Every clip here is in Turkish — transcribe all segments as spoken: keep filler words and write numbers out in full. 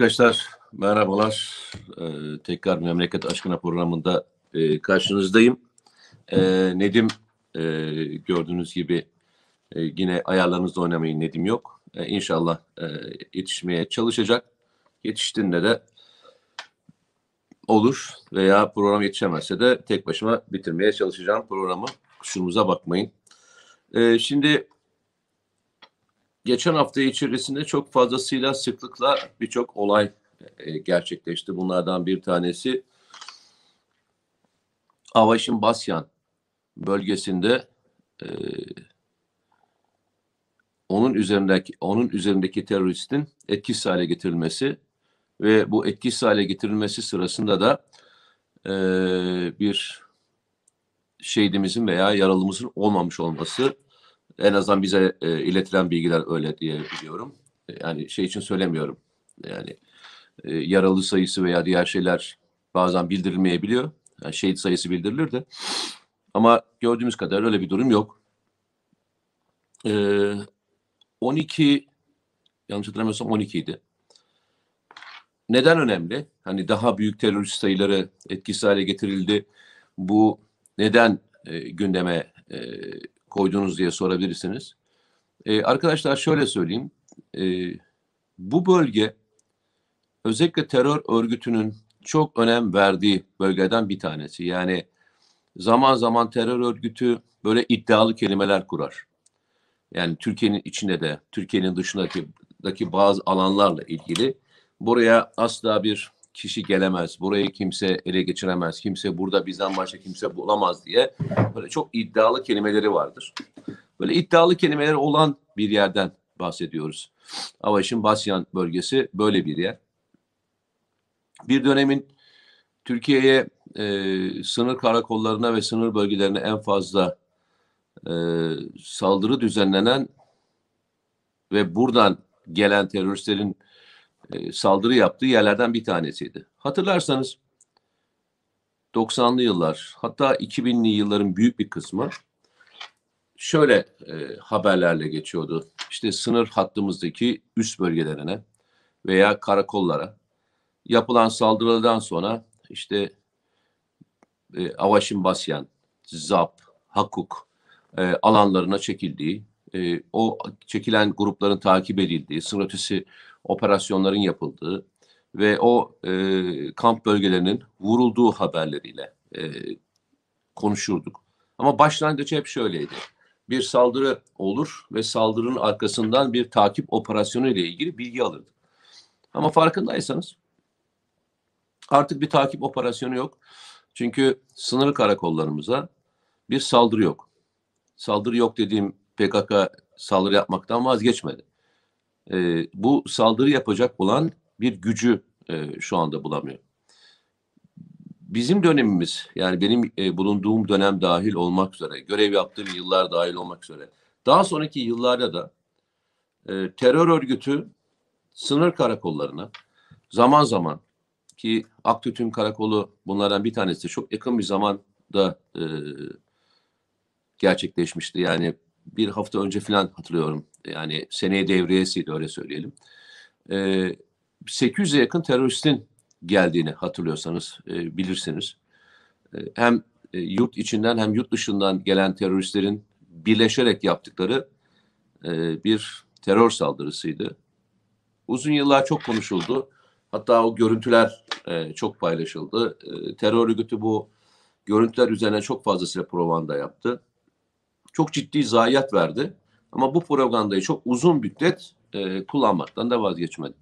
Arkadaşlar merhabalar. Ee, tekrar Memleket Aşkına programında e, karşınızdayım. E, Nedim e, gördüğünüz gibi e, yine ayarlarınızla oynamayın, Nedim yok. E, inşallah e, yetişmeye çalışacak. Yetiştiğinde de olur veya program yetişemezse de tek başıma bitirmeye çalışacağım programı. Kusurumuza bakmayın. E, şimdi... Geçen hafta içerisinde çok fazlasıyla sıklıkla birçok olay e, gerçekleşti. Bunlardan bir tanesi Avaşin Basyan bölgesinde e, onun üzerindeki onun üzerindeki teröristin etkisiz hale getirilmesi ve bu etkisiz hale getirilmesi sırasında da e, bir şehidimizin veya yaralımızın olmamış olması. En azından bize e, iletilen bilgiler öyle diye biliyorum. Yani şey için söylemiyorum. Yani e, yaralı sayısı veya diğer şeyler bazen bildirilmeyebiliyor. Yani şehit sayısı bildirilir de. Ama gördüğümüz kadar öyle bir durum yok. E, on iki, yanlış hatırlamıyorsam on iki idi. Neden önemli? Hani daha büyük terörist sayıları etkisiz hale getirildi. Bu neden e, gündeme e, koydunuz diye sorabilirsiniz. Ee, arkadaşlar şöyle söyleyeyim. Ee, bu bölge özellikle terör örgütünün çok önem verdiği bölgeden bir tanesi. Yani zaman zaman terör örgütü böyle iddialı kelimeler kurar. Yani Türkiye'nin içinde de Türkiye'nin dışındaki bazı alanlarla ilgili buraya asla bir kişi gelemez, burayı kimse ele geçiremez, kimse burada bizden başka kimse bulamaz diye böyle çok iddialı kelimeleri vardır. Böyle iddialı kelimeleri olan bir yerden bahsediyoruz. Avaşin Basyan bölgesi böyle bir yer. Bir dönemin Türkiye'ye e, sınır karakollarına ve sınır bölgelerine en fazla e, saldırı düzenlenen ve buradan gelen teröristlerin saldırı yaptığı yerlerden bir tanesiydi. Hatırlarsanız doksanlı yıllar, hatta iki binli yılların büyük bir kısmı şöyle e, haberlerle geçiyordu. İşte sınır hattımızdaki üst bölgelerine veya karakollara yapılan saldırılardan sonra işte e, Avaşin Basyan, ZAP, Hakuk e, alanlarına çekildiği, e, o çekilen grupların takip edildiği, sınır ötesi operasyonların yapıldığı ve o e, kamp bölgelerinin vurulduğu haberleriyle e, konuşurduk. Ama başlangıç hep şöyleydi. Bir saldırı olur ve saldırının arkasından bir takip operasyonu ile ilgili bilgi alırdık. Ama farkındaysanız artık bir takip operasyonu yok. Çünkü sınır karakollarımıza bir saldırı yok. Saldırı yok dediğim P K K saldırı yapmaktan vazgeçmedi. E, bu saldırı yapacak olan bir gücü e, şu anda bulamıyor. Bizim dönemimiz, yani benim e, bulunduğum dönem dahil olmak üzere, görev yaptığım yıllar dahil olmak üzere, daha sonraki yıllarda da e, terör örgütü sınır karakollarına zaman zaman, ki Aktüt'ün karakolu bunlardan bir tanesi, çok yakın bir zamanda e, gerçekleşmişti. Yani bir hafta önce falan hatırlıyorum. Yani seneye devriyesiydi, öyle söyleyelim. Ee, sekiz yüze yakın teröristin geldiğini hatırlıyorsanız e, bilirsiniz. E, hem e, yurt içinden hem yurt dışından gelen teröristlerin birleşerek yaptıkları e, bir terör saldırısıydı. Uzun yıllar çok konuşuldu. Hatta o görüntüler e, çok paylaşıldı. E, terör örgütü bu görüntüler üzerine çok fazlasıyla propaganda yaptı. Çok ciddi zayiat verdi. Ama bu propagandayı çok uzun müddet e, kullanmaktan da vazgeçmedi.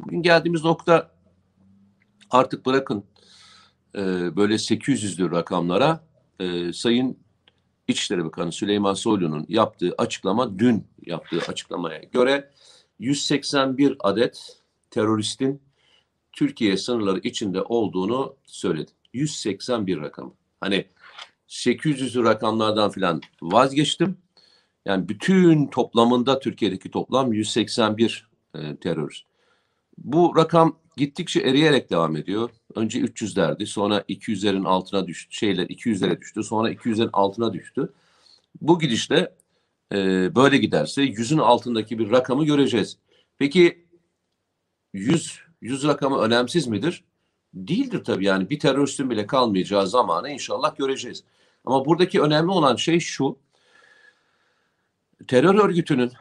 Bugün geldiğimiz nokta, artık bırakın e, böyle sekiz yüzlü rakamlara, e, Sayın İçişleri Bakanı Süleyman Soylu'nun yaptığı açıklama, dün yaptığı açıklamaya göre yüz seksen bir adet teröristin Türkiye sınırları içinde olduğunu söyledi. yüz seksen bir rakamı. Hani sekiz yüzlü rakamlardan filan vazgeçtim. Yani bütün toplamında Türkiye'deki toplam yüz seksen bir e, terörist. Bu rakam gittikçe eriyerek devam ediyor. Önce üç yüzlerdi, sonra iki yüzlerin altına düştü, şeyler iki yüzlere düştü, sonra iki yüzlerin altına düştü. Bu gidişle e, böyle giderse yüzün altındaki bir rakamı göreceğiz. Peki yüz yüz rakamı önemsiz midir? Değildir tabii, yani bir teröristin bile kalmayacağı zamanı inşallah göreceğiz. Ama buradaki önemli olan şey şu: terör örgütünün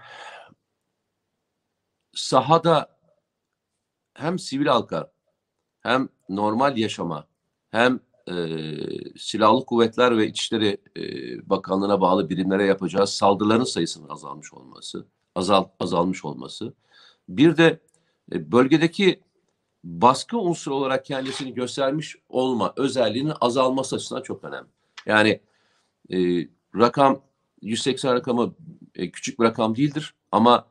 sahada hem sivil halka, hem normal yaşama, hem e, silahlı kuvvetler ve İçişleri e, Bakanlığı'na bağlı birimlere yapacağı saldırıların sayısının azalmış olması, azal, azalmış olması, bir de e, bölgedeki baskı unsuru olarak kendisini göstermiş olma özelliğinin azalması açısından çok önemli. Yani e, rakam yüz seksen rakamı e, küçük bir rakam değildir ama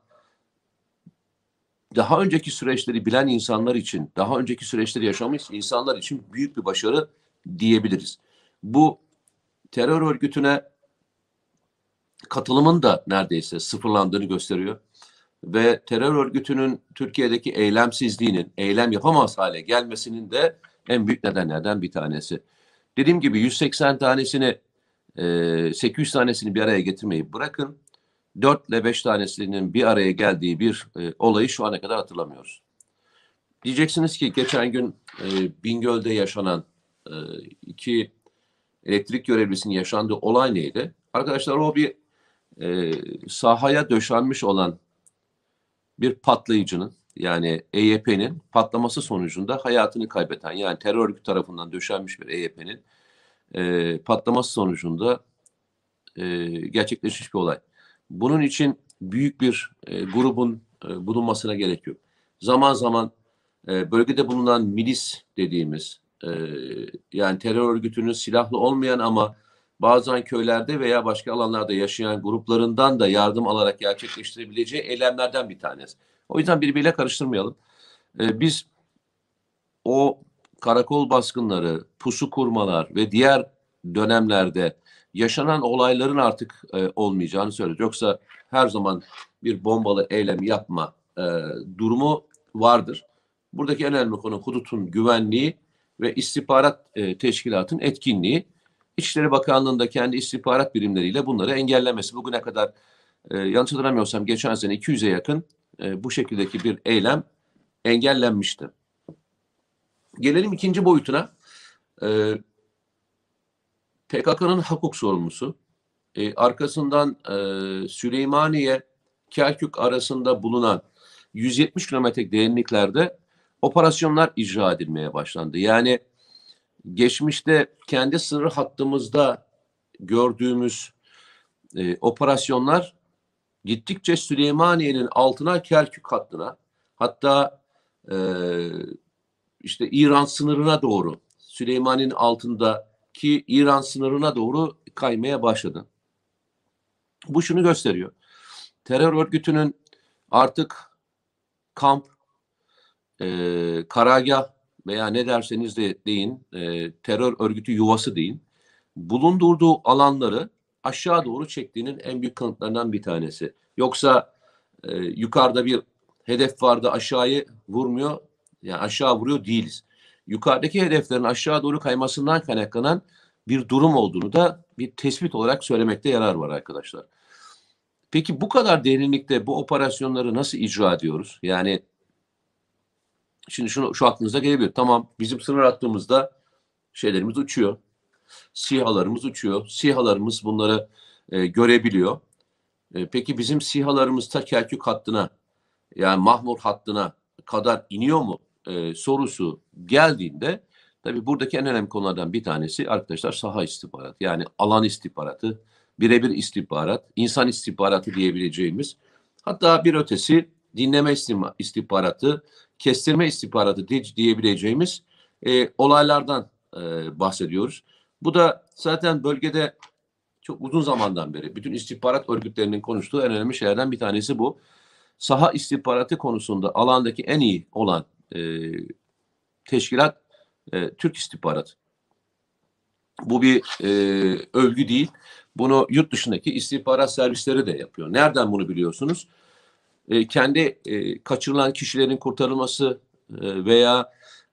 daha önceki süreçleri bilen insanlar için, daha önceki süreçleri yaşamış insanlar için büyük bir başarı diyebiliriz. Bu terör örgütüne katılımın da neredeyse sıfırlandığını gösteriyor. Ve terör örgütünün Türkiye'deki eylemsizliğinin, eylem yapamaz hale gelmesinin de en büyük nedenlerden bir tanesi. Dediğim gibi yüz seksen tanesini, sekiz yüz tanesini bir araya getirmeyi bırakın. dört ile beş tanesinin bir araya geldiği bir e, olayı şu ana kadar hatırlamıyoruz. Diyeceksiniz ki geçen gün e, Bingöl'de yaşanan e, iki elektrik görevlisinin yaşandığı olay neydi? Arkadaşlar, o bir e, sahaya döşenmiş olan bir patlayıcının, yani E Y P'nin patlaması sonucunda hayatını kaybeden, yani terör örgütü tarafından döşenmiş bir E Y P'nin e, patlaması sonucunda e, gerçekleşmiş bir olay. Bunun için büyük bir e, grubun e, bulunmasına gerek yok. Zaman zaman e, bölgede bulunan milis dediğimiz, e, yani terör örgütünün silahlı olmayan ama bazen köylerde veya başka alanlarda yaşayan gruplarından da yardım alarak gerçekleştirebileceği eylemlerden bir tanesi. O yüzden birbiriyle karıştırmayalım. E, biz o karakol baskınları, pusu kurmalar ve diğer dönemlerde yaşanan olayların artık e, olmayacağını söylüyor. Yoksa her zaman bir bombalı eylem yapma e, durumu vardır. Buradaki en önemli konu hudutun güvenliği ve istihbarat e, teşkilatının etkinliği. İçişleri Bakanlığı'nda kendi istihbarat birimleriyle bunları engellemesi. Bugüne kadar e, yanlış hatırlamıyorsam geçen sene iki yüze yakın e, bu şekildeki bir eylem engellenmişti. Gelelim ikinci boyutuna. E, P K K'nın Hakuk sorumlusu, e, arkasından e, Süleymaniye, Kerkük arasında bulunan yüz yetmiş kilometrelik derinliklerde operasyonlar icra edilmeye başlandı. Yani geçmişte kendi sınır hattımızda gördüğümüz e, operasyonlar gittikçe Süleymaniye'nin altına, Kerkük hattına, hatta e, işte İran sınırına doğru, Süleymaniye'nin altında ki İran sınırına doğru kaymaya başladı. Bu şunu gösteriyor: terör örgütünün artık kamp, e, karargah veya ne derseniz de deyin, e, terör örgütü yuvası deyin, bulundurduğu alanları aşağı doğru çektiğinin en büyük kanıtlarından bir tanesi. Yoksa e, yukarıda bir hedef vardı, aşağıyı vurmuyor, yani aşağı vuruyor değiliz. Yukarıdaki hedeflerin aşağı doğru kaymasından kaynaklanan bir durum olduğunu da bir tespit olarak söylemekte yarar var arkadaşlar. Peki bu kadar derinlikte bu operasyonları nasıl icra ediyoruz? Yani şimdi şunu, şu aklınıza gelebilir. Tamam, bizim sınır attığımızda şeylerimiz uçuyor. SİHA'larımız uçuyor. SİHA'larımız bunları e, görebiliyor. E, peki bizim SİHA'larımız ta Kerkük hattına, yani Mahmur hattına kadar iniyor mu? Ee, sorusu geldiğinde tabii buradaki en önemli konulardan bir tanesi arkadaşlar saha istihbaratı, yani alan istihbaratı, birebir istihbarat, insan istihbaratı diyebileceğimiz, hatta bir ötesi dinleme istihbaratı, kestirme istihbaratı diyebileceğimiz e, olaylardan e, bahsediyoruz. Bu da zaten bölgede çok uzun zamandan beri bütün istihbarat örgütlerinin konuştuğu en önemli şeylerden bir tanesi bu. Saha istihbaratı konusunda alandaki en iyi olan E, teşkilat e, Türk istihbaratı. Bu bir e, övgü değil. Bunu yurt dışındaki istihbarat servisleri de yapıyor. Nereden bunu biliyorsunuz? E, kendi e, kaçırılan kişilerin kurtarılması e, veya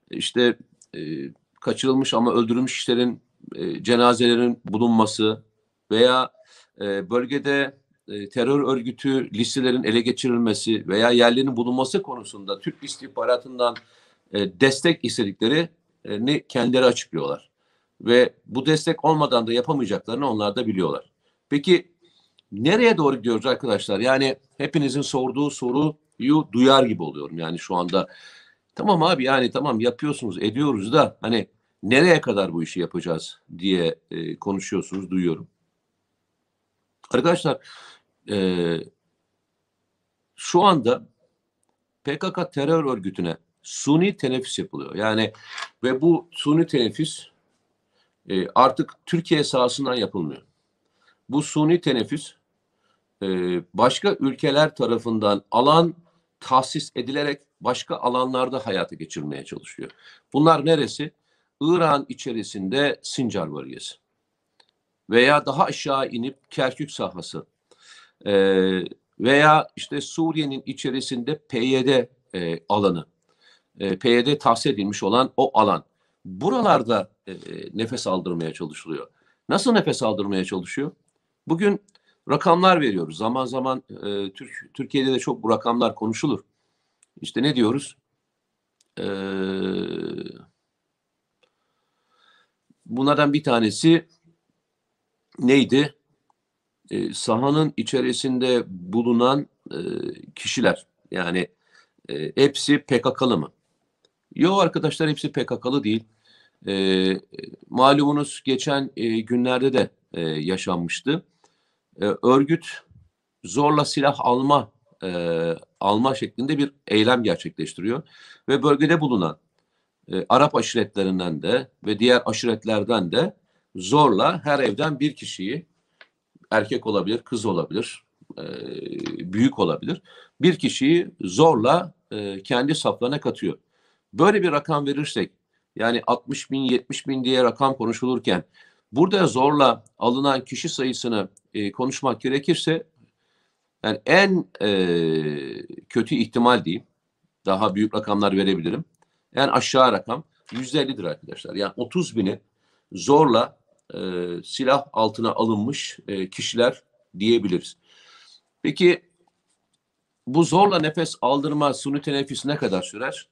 işte e, kaçırılmış ama öldürülmüş kişilerin e, cenazelerin bulunması veya e, bölgede terör örgütü listelerin ele geçirilmesi veya yerlerinin bulunması konusunda Türk istihbaratından e, destek istediklerini kendileri açıklıyorlar. Ve bu destek olmadan da yapamayacaklarını onlar da biliyorlar. Peki nereye doğru gidiyoruz arkadaşlar? Yani hepinizin sorduğu soruyu duyar gibi oluyorum yani şu anda. Tamam abi, yani tamam yapıyorsunuz, ediyoruz da hani nereye kadar bu işi yapacağız diye e, konuşuyorsunuz, duyuyorum. Arkadaşlar e, şu anda P K K terör örgütüne suni teneffüs yapılıyor. Yani ve bu suni teneffüs e, artık Türkiye sahasından yapılmıyor. Bu suni teneffüs e, başka ülkeler tarafından alan tahsis edilerek başka alanlarda hayata geçirmeye çalışıyor. Bunlar neresi? İran içerisinde Sinjar bölgesi veya daha aşağı inip Kerkük sahası e, veya işte Suriye'nin içerisinde P Y D e, alanı, e, P Y D tahsis edilmiş olan o alan. Buralarda e, nefes aldırmaya çalışılıyor. Nasıl nefes aldırmaya çalışıyor? Bugün rakamlar veriyoruz. Zaman zaman e, Türk, Türkiye'de de çok bu rakamlar konuşulur. İşte ne diyoruz? E, bunlardan bir tanesi neydi? E, sahanın içerisinde bulunan e, kişiler. Yani e, hepsi P K K'lı mı? Yok arkadaşlar, hepsi P K K'lı değil. E, malumunuz geçen e, günlerde de e, yaşanmıştı. E, örgüt zorla silah alma e, alma şeklinde bir eylem gerçekleştiriyor ve bölgede bulunan e, Arap aşiretlerinden de ve diğer aşiretlerden de zorla her evden bir kişiyi, erkek olabilir, kız olabilir, e, büyük olabilir, bir kişiyi zorla e, kendi saflarına katıyor. Böyle bir rakam verirsek, yani altmış bin yetmiş bin diye rakam konuşulurken burada zorla alınan kişi sayısını e, konuşmak gerekirse, yani en e, kötü ihtimal diyeyim, daha büyük rakamlar verebilirim. Yani aşağı rakam yüzde ellidir arkadaşlar. Yani otuz bini zorla e, silah altına alınmış e, kişiler diyebiliriz. Peki bu zorla nefes aldırma, suni teneffüs ne kadar sürer?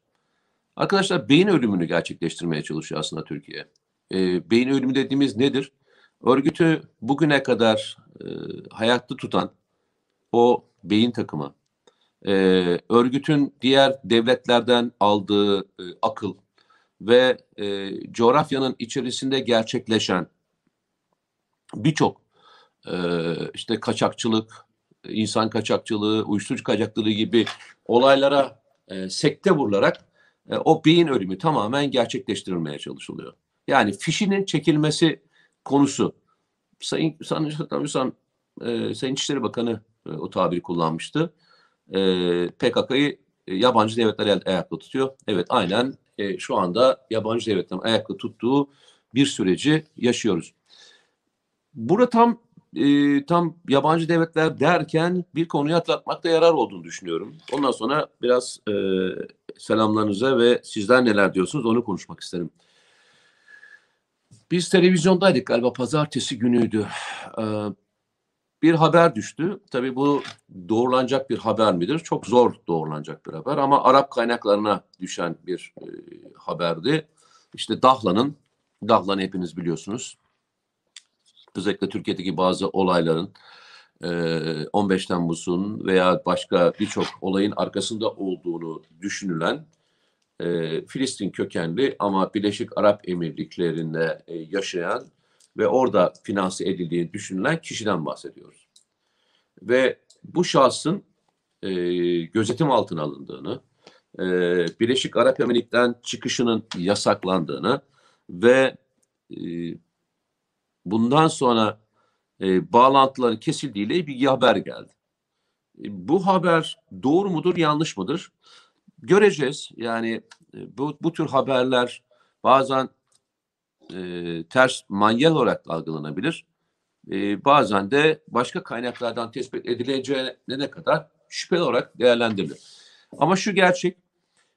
Arkadaşlar beyin ölümünü gerçekleştirmeye çalışıyor aslında Türkiye. E, beyin ölümü dediğimiz nedir? Örgütü bugüne kadar e, hayatta tutan o beyin takımı, e, örgütün diğer devletlerden aldığı e, akıl ve e, coğrafyanın içerisinde gerçekleşen birçok e, işte kaçakçılık, insan kaçakçılığı, uyuşturucu kaçakçılığı gibi olaylara e, sekte vurularak e, o beyin ölümü tamamen gerçekleştirilmeye çalışılıyor. Yani fişinin çekilmesi konusu, Sayın, sanırsam, e, Sayın İçişleri Bakanı e, o tabiri kullanmıştı. E, P K K'yı e, yabancı devletler ayakta tutuyor. Evet, aynen e, şu anda yabancı devletlerin ayakta tuttuğu bir süreci yaşıyoruz. Burada tam e, tam yabancı devletler derken bir konuyu atlatmakta yarar olduğunu düşünüyorum. Ondan sonra biraz e, selamlarınıza ve sizler neler diyorsunuz onu konuşmak isterim. Biz televizyondaydık galiba, pazartesi günüydü. Ee, bir haber düştü. Tabii bu doğrulanacak bir haber midir? Çok zor doğrulanacak bir haber ama Arap kaynaklarına düşen bir e, haberdi. İşte Dahlan'ın, Dahlan'ı hepiniz biliyorsunuz. Özellikle Türkiye'deki bazı olayların, e, on beş Temmuz'un veya başka birçok olayın arkasında olduğunu düşünülen, E, Filistin kökenli ama Birleşik Arap Emirlikleri'nde e, yaşayan ve orada finanse edildiği düşünülen kişiden bahsediyoruz. Ve bu şahsın e, gözetim altına alındığını, e, Birleşik Arap Emirlik'ten çıkışının yasaklandığını ve e, bundan sonra e, bağlantıların kesildiğiyle bir haber geldi. E, bu haber doğru mudur, yanlış mıdır? Göreceğiz. Yani bu, bu tür haberler bazen e, ters manyel olarak algılanabilir. E, bazen de başka kaynaklardan tespit edileceğine ne kadar şüpheli olarak değerlendirilir. Ama şu gerçek,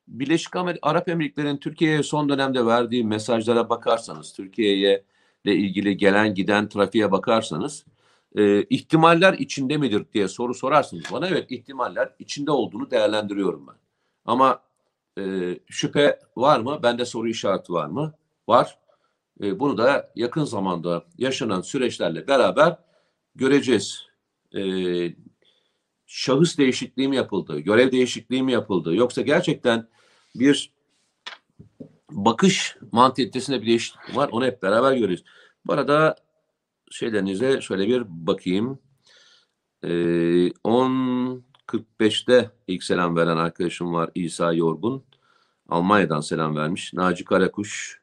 Birleşik Arap Emirlikleri'nin Türkiye'ye son dönemde verdiği mesajlara bakarsanız, Türkiye'ye ile ilgili gelen giden trafiğe bakarsanız, e, ihtimaller içinde midir diye soru sorarsınız bana. Evet, ihtimaller içinde olduğunu değerlendiriyorum ben. Ama e, şüphe var mı? Bende soru işareti var mı? Var. E, bunu da yakın zamanda yaşanan süreçlerle beraber göreceğiz. E, şahıs değişikliği mi yapıldı? Görev değişikliği mi yapıldı? Yoksa gerçekten bir bakış mantalitesinde bir değişiklik var. Onu hep beraber göreceğiz. Bu arada şeylerinize şöyle bir bakayım. E, on kırk beşte ilk selam veren arkadaşım var. İsa Yorgun. Almanya'dan selam vermiş. Naci Karakuş.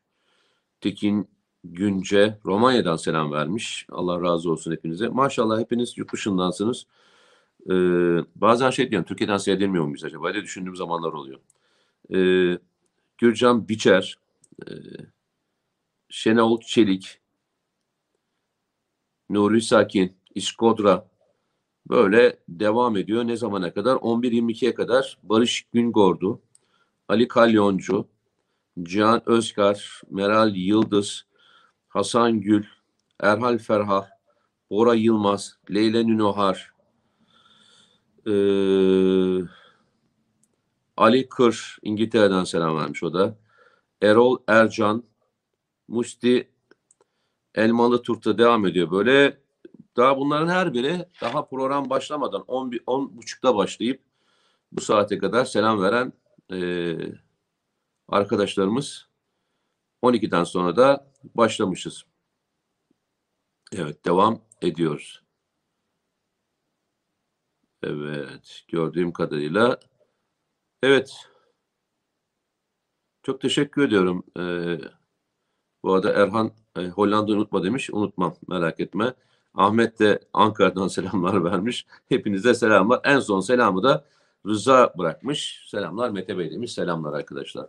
Tekin Günce. Romanya'dan selam vermiş. Allah razı olsun hepinize. Maşallah hepiniz yurt dışındansınız. Ee, bazen şey diyorum. Türkiye'den seyredilmiyor muyuz acaba diye düşündüğüm zamanlar oluyor. Ee, Gürcan Biçer. Ee, Şenol Çelik. Nuri Sakin. İskodra. Böyle devam ediyor. Ne zamana kadar? on bir yirmi ikiye kadar Barış Güngordu, Ali Kalyoncu, Cihan Özkar, Meral Yıldız, Hasan Gül, Erhal Ferhah, Bora Yılmaz, Leyla Nünohar, e, Ali Kır, İngiltere'den selam vermiş o da, Erol Ercan, Musti, Elmalı Turt'ta devam ediyor böyle. Daha bunların her biri daha program başlamadan on buçukta başlayıp bu saate kadar selam veren e, arkadaşlarımız. on ikiden sonra da başlamışız. Evet, devam ediyoruz. Evet, gördüğüm kadarıyla. Evet. Çok teşekkür ediyorum. E, bu arada Erhan e, Hollanda'yı unutma demiş. Unutmam, merak etme. Ahmet de Ankara'dan selamlar vermiş. Hepinize selamlar. En son selamı da Rıza bırakmış. Selamlar Mete Bey demiş. Selamlar arkadaşlar.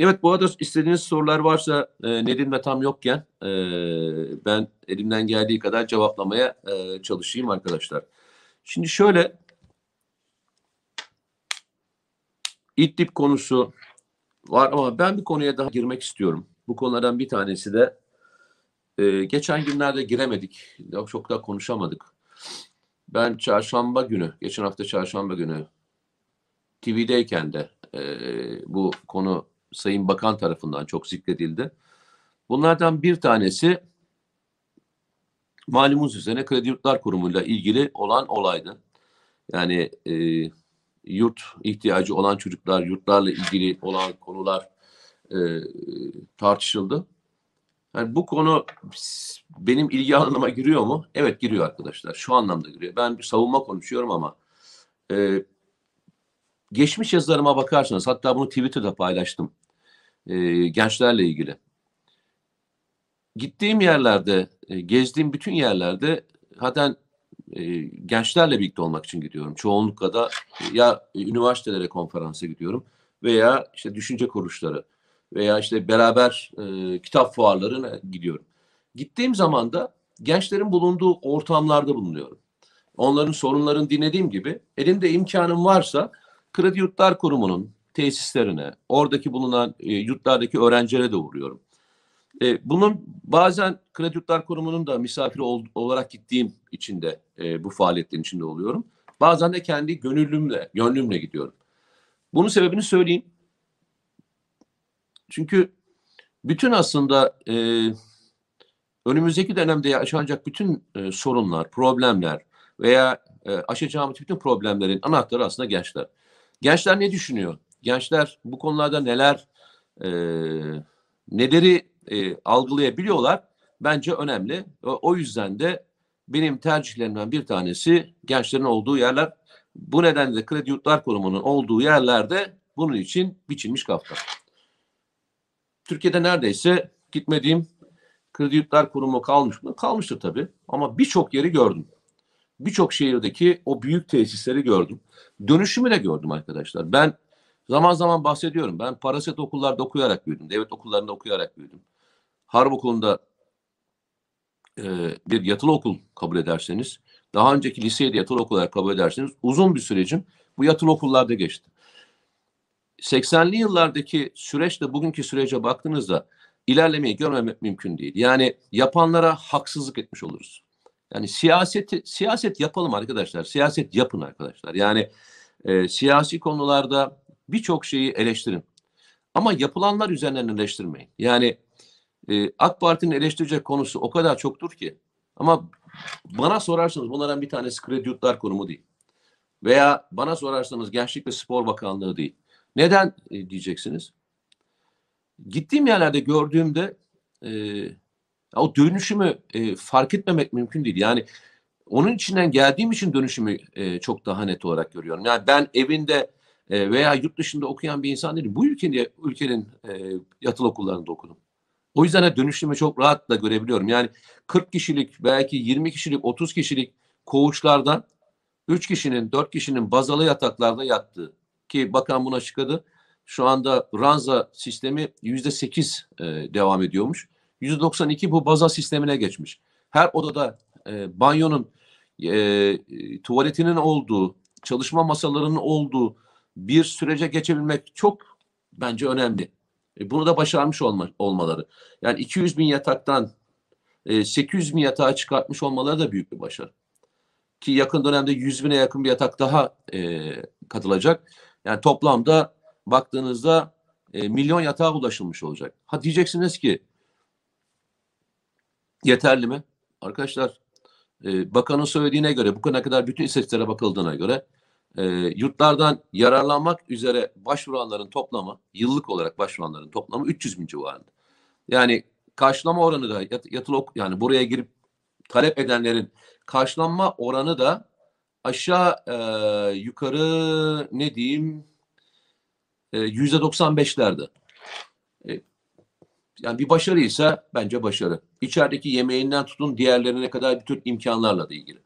Evet, bu arada istediğiniz sorular varsa e, Nedim de tam yokken e, ben elimden geldiği kadar cevaplamaya e, çalışayım arkadaşlar. Şimdi şöyle, İdlib konusu var ama ben bir konuya daha girmek istiyorum. Bu konulardan bir tanesi de Ee, geçen günlerde giremedik. Çok daha konuşamadık. Ben çarşamba günü, geçen hafta çarşamba günü T V'deyken de e, bu konu Sayın Bakan tarafından çok zikredildi. Bunlardan bir tanesi malumunuz üzerine Kredi Yurtlar Kurumu'yla ilgili olan olaydı. Yani e, yurt ihtiyacı olan çocuklar, yurtlarla ilgili olan konular e, tartışıldı. Yani bu konu benim ilgi alanıma giriyor mu? Evet, giriyor arkadaşlar. Şu anlamda giriyor. Ben bir savunma konuşuyorum ama e, geçmiş yazılarıma bakarsanız, hatta bunu Twitter'da paylaştım. E, gençlerle ilgili. Gittiğim yerlerde, e, gezdiğim bütün yerlerde zaten e, gençlerle birlikte olmak için gidiyorum. Çoğunlukla da ya üniversitelere konferansa gidiyorum veya işte düşünce kuruluşları. Veya işte beraber e, kitap fuarlarına gidiyorum. Gittiğim zaman da gençlerin bulunduğu ortamlarda bulunuyorum. Onların sorunlarını dinlediğim gibi elimde imkanım varsa Kredi Yurtlar Kurumu'nun tesislerine, oradaki bulunan e, yurtlardaki öğrencilere de uğruyorum. E, bunun bazen Kredi Yurtlar Kurumu'nun da misafiri ol, olarak gittiğim için de e, bu faaliyetlerin içinde oluyorum. Bazen de kendi gönlümle, gönlümle gidiyorum. Bunun sebebini söyleyeyim. Çünkü bütün aslında e, önümüzdeki dönemde yaşanacak bütün e, sorunlar, problemler veya e, aşacağımız bütün problemlerin anahtarı aslında gençler. Gençler ne düşünüyor? Gençler bu konularda neler, e, neleri e, algılayabiliyorlar? Bence önemli. O, o yüzden de benim tercihlerimden bir tanesi gençlerin olduğu yerler. Bu nedenle de Kredi Yurtlar Kurumu'nun olduğu yerlerde bunun için biçilmiş kafta. Türkiye'de neredeyse gitmediğim Kredi Yurtlar Kurumu kalmış mı? Kalmıştır tabii. Ama birçok yeri gördüm. Birçok şehirdeki o büyük tesisleri gördüm. Dönüşümü de gördüm arkadaşlar. Ben zaman zaman bahsediyorum. Ben paraset okullarda okuyarak büyüdüm. Devlet okullarında okuyarak büyüdüm. Harp okulunda e, bir yatılı okul kabul ederseniz, daha önceki liseyi de yatılı okul kabul ederseniz uzun bir sürecim bu yatılı okullarda geçti. seksenli yıllardaki süreçle bugünkü sürece baktığınızda ilerlemeyi görmemek mümkün değil. Yani yapanlara haksızlık etmiş oluruz. Yani siyaseti, siyaset yapalım arkadaşlar. Siyaset yapın arkadaşlar. Yani e, siyasi konularda birçok şeyi eleştirin. Ama yapılanlar üzerinden eleştirmeyin. Yani e, AK Parti'nin eleştirecek konusu o kadar çoktur ki. Ama bana sorarsanız bunlardan bir tanesi kredi yurtlar konumu değil. Veya bana sorarsanız Gençlik ve Spor Bakanlığı değil. Neden e, diyeceksiniz? Gittiğim yerlerde gördüğümde e, o dönüşümü e, fark etmemek mümkün değil. Yani onun içinden geldiğim için dönüşümü e, çok daha net olarak görüyorum. Yani ben evinde e, veya yurt dışında okuyan bir insan değilim. Bu ülkenin, ülkenin e, yatılı okullarında okudum. O yüzden dönüşümü çok rahatla görebiliyorum. Yani kırk kişilik, belki yirmi kişilik, otuz kişilik koğuşlardan üç kişinin, dört kişinin bazalı yataklarda yattığı, ki bakan buna açıkladı. Şu anda ranza sistemi yüzde sekiz e, devam ediyormuş. yüzde doksan iki bu baza sistemine geçmiş. Her odada e, banyonun, e, tuvaletinin olduğu, çalışma masalarının olduğu bir sürece geçebilmek çok bence önemli. E, bunu da başarmış olma, olmaları. Yani iki yüz bin yataktan e, sekiz yüz bin yatağa çıkartmış olmaları da büyük bir başarı. Ki yakın dönemde yüz bine yakın bir yatak daha e, katılacak. Yani toplamda baktığınızda e, milyon yatağa ulaşılmış olacak. Ha diyeceksiniz ki yeterli mi? Arkadaşlar e, bakanın söylediğine göre, bu kadar kadar bütün istatistiklere bakıldığına göre e, yurtlardan yararlanmak üzere başvuranların toplamı, yıllık olarak başvuranların toplamı üç yüz bin civarında. Yani karşılama oranı da yat, yatılı yani buraya girip talep edenlerin karşılanma oranı da aşağı e, yukarı ne diyeyim e, yüzde doksan beşlerde. E, yani bir başarıysa bence başarı. İçerideki yemeğinden tutun diğerlerine kadar bütün imkanlarla da ilgili.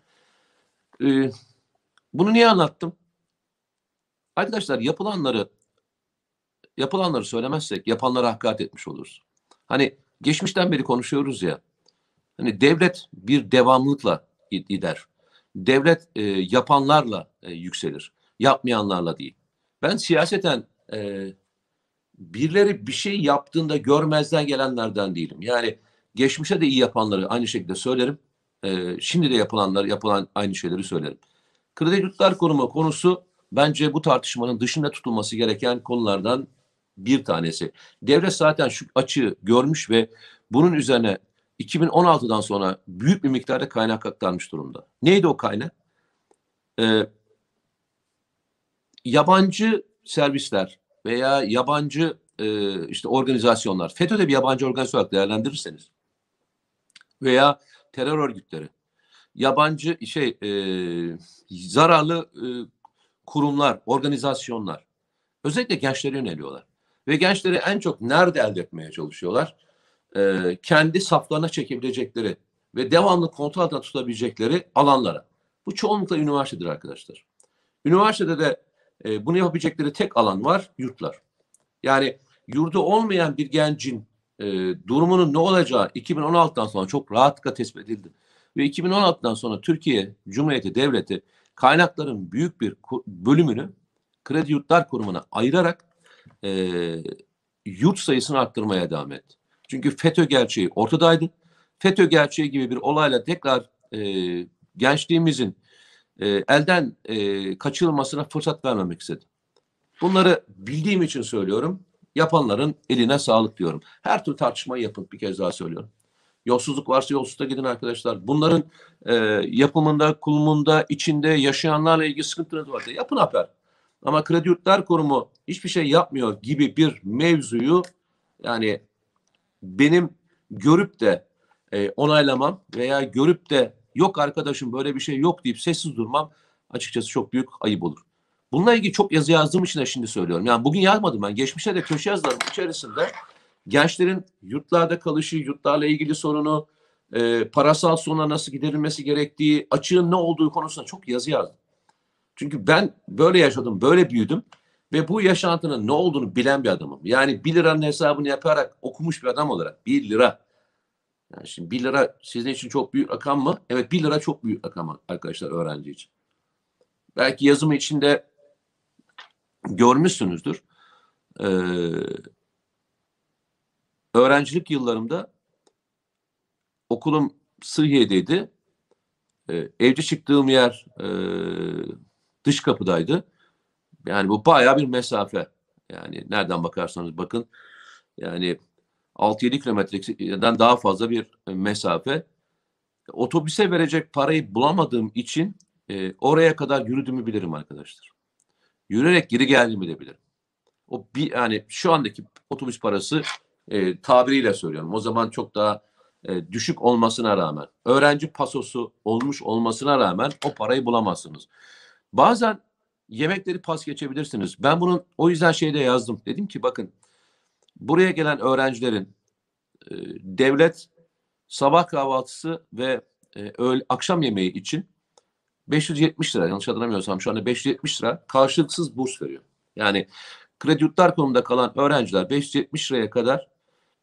E, bunu niye anlattım? Arkadaşlar yapılanları yapılanları söylemezsek yapanlara hakaret etmiş oluruz. Hani geçmişten beri konuşuyoruz ya. Hani devlet bir devamlılıkla gider. Devlet e, yapanlarla e, yükselir. Yapmayanlarla değil. Ben siyaseten e, birileri bir şey yaptığında görmezden gelenlerden değilim. Yani geçmişte de iyi yapanları aynı şekilde söylerim. E, şimdi de yapılanlar yapılan aynı şeyleri söylerim. Kredi yurtlar konumu konusu bence bu tartışmanın dışında tutulması gereken konulardan bir tanesi. Devlet zaten şu açığı görmüş ve bunun üzerine iki bin on altıdan sonra büyük bir miktarda kaynak aktarmış durumda. Neydi o kaynak? Ee, yabancı servisler veya yabancı e, işte organizasyonlar. FETÖ'de bir yabancı organizasyon olarak değerlendirirseniz veya terör örgütleri, yabancı şey e, zararlı e, kurumlar, organizasyonlar özellikle gençlere yöneliyorlar. Ve gençleri en çok nerede elde etmeye çalışıyorlar? E, kendi saflarına çekebilecekleri ve devamlı kontrol altında tutabilecekleri alanlara. Bu çoğunlukla üniversitedir arkadaşlar. Üniversitede de e, bunu yapabilecekleri tek alan var, yurtlar. Yani yurdu olmayan bir gencin e, durumunun ne olacağı iki bin on altıdan sonra çok rahatlıkla tespit edildi. Ve iki bin on altıdan sonra Türkiye Cumhuriyeti Devleti kaynakların büyük bir bölümünü Kredi Yurtlar Kurumu'na ayırarak e, yurt sayısını arttırmaya devam etti. Çünkü FETÖ gerçeği ortadaydı. FETÖ gerçeği gibi bir olayla tekrar e, gençliğimizin e, elden e, kaçırılmasına fırsat vermemek istedi. Bunları bildiğim için söylüyorum. Yapanların eline sağlık diyorum. Her türlü tartışmayı yapın, bir kez daha söylüyorum. Yolsuzluk varsa yolsuzluğa gidin arkadaşlar. Bunların e, yapımında, kulumunda, içinde yaşayanlarla ilgili sıkıntınız varsa yapın haber. Ama Kredi Yurtlar Kurumu hiçbir şey yapmıyor gibi bir mevzuyu yani benim görüp de e, onaylamam veya görüp de yok arkadaşım böyle bir şey yok deyip sessiz durmam açıkçası çok büyük ayıp olur. Bununla ilgili çok yazı yazdığım için de şimdi söylüyorum. Yani bugün yazmadım ben. Geçmişte de köşe yazılarım içerisinde gençlerin yurtlarda kalışı, yurtlarla ilgili sorunu, e, parasal soruna nasıl giderilmesi gerektiği, açığın ne olduğu konusunda çok yazı yazdım. Çünkü ben böyle yaşadım, böyle büyüdüm. Ve bu yaşantının ne olduğunu bilen bir adamım. Yani bir liranın hesabını yaparak okumuş bir adam olarak. Bir lira. Yani şimdi bir lira sizin için çok büyük rakam mı? Evet, bir lira çok büyük rakam arkadaşlar öğrenci için. Belki yazımı içinde görmüşsünüzdür. Ee, öğrencilik yıllarımda okulum Sıhhiye'deydi. Ee, evde çıktığım yer e, dış kapıdaydı. Yani bu bayağı bir mesafe. Yani nereden bakarsanız bakın. Yani altı yedi kilometreden daha fazla bir mesafe. Otobüse verecek parayı bulamadığım için e, oraya kadar yürüdüğümü bilirim arkadaşlar. Yürüyerek geri geldiğimi de bilirim. O bir, yani şu andaki otobüs parası e, tabiriyle söylüyorum. O zaman çok daha e, düşük olmasına rağmen, öğrenci pasosu olmuş olmasına rağmen o parayı bulamazsınız. Bazen yemekleri pas geçebilirsiniz. Ben bunun o yüzden şeyde yazdım. Dedim ki bakın, buraya gelen öğrencilerin e, devlet sabah kahvaltısı ve e, öğle, akşam yemeği için beş yüz yetmiş lira, yanlış hatırlamıyorsam şu anda beş yüz yetmiş lira karşılıksız burs veriyor. Yani kredi yurtlar konumunda kalan öğrenciler beş yüz yetmiş liraya kadar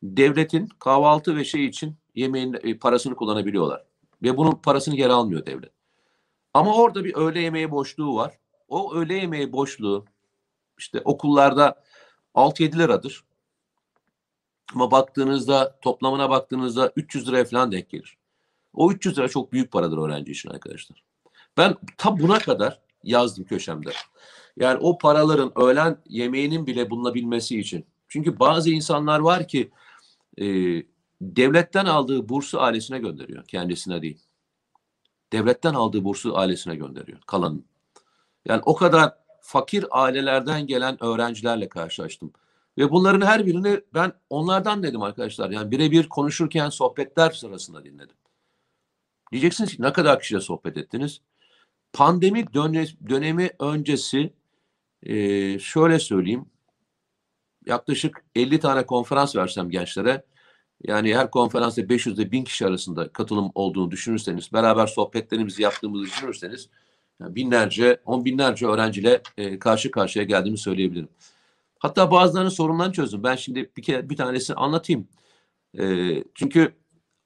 devletin kahvaltı ve şey için yemeğin e, parasını kullanabiliyorlar. Ve bunun parasını geri almıyor devlet. Ama orada bir öğle yemeği boşluğu var. O öğle yemeği boşluğu işte okullarda altı yedi liradır. Ama baktığınızda, toplamına baktığınızda üç yüz liraya falan denk gelir. O üç yüz lira çok büyük paradır öğrenci için arkadaşlar. Ben tam buna kadar yazdım köşemde. Yani o paraların öğlen yemeğinin bile bulunabilmesi için. Çünkü bazı insanlar var ki e, devletten aldığı bursu ailesine gönderiyor. Kendisine değil. Devletten aldığı bursu ailesine gönderiyor. Kalanın. Yani o kadar fakir ailelerden gelen öğrencilerle karşılaştım. Ve bunların her birini ben onlardan dedim arkadaşlar. Yani birebir konuşurken sohbetler sırasında dinledim. Diyeceksiniz ki ne kadar kişiyle sohbet ettiniz? Pandemi dönemi öncesi e, şöyle söyleyeyim. Yaklaşık elli tane konferans versem gençlere. Yani her konferansta beş yüz ile bin kişi arasında katılım olduğunu düşünürseniz, beraber sohbetlerimizi yaptığımızı düşünürseniz yani binlerce, on binlerce öğrenciyle e, karşı karşıya geldiğimi söyleyebilirim. Hatta bazılarının sorunlarını çözdüm. Ben şimdi bir kere bir tanesini anlatayım. Ee, çünkü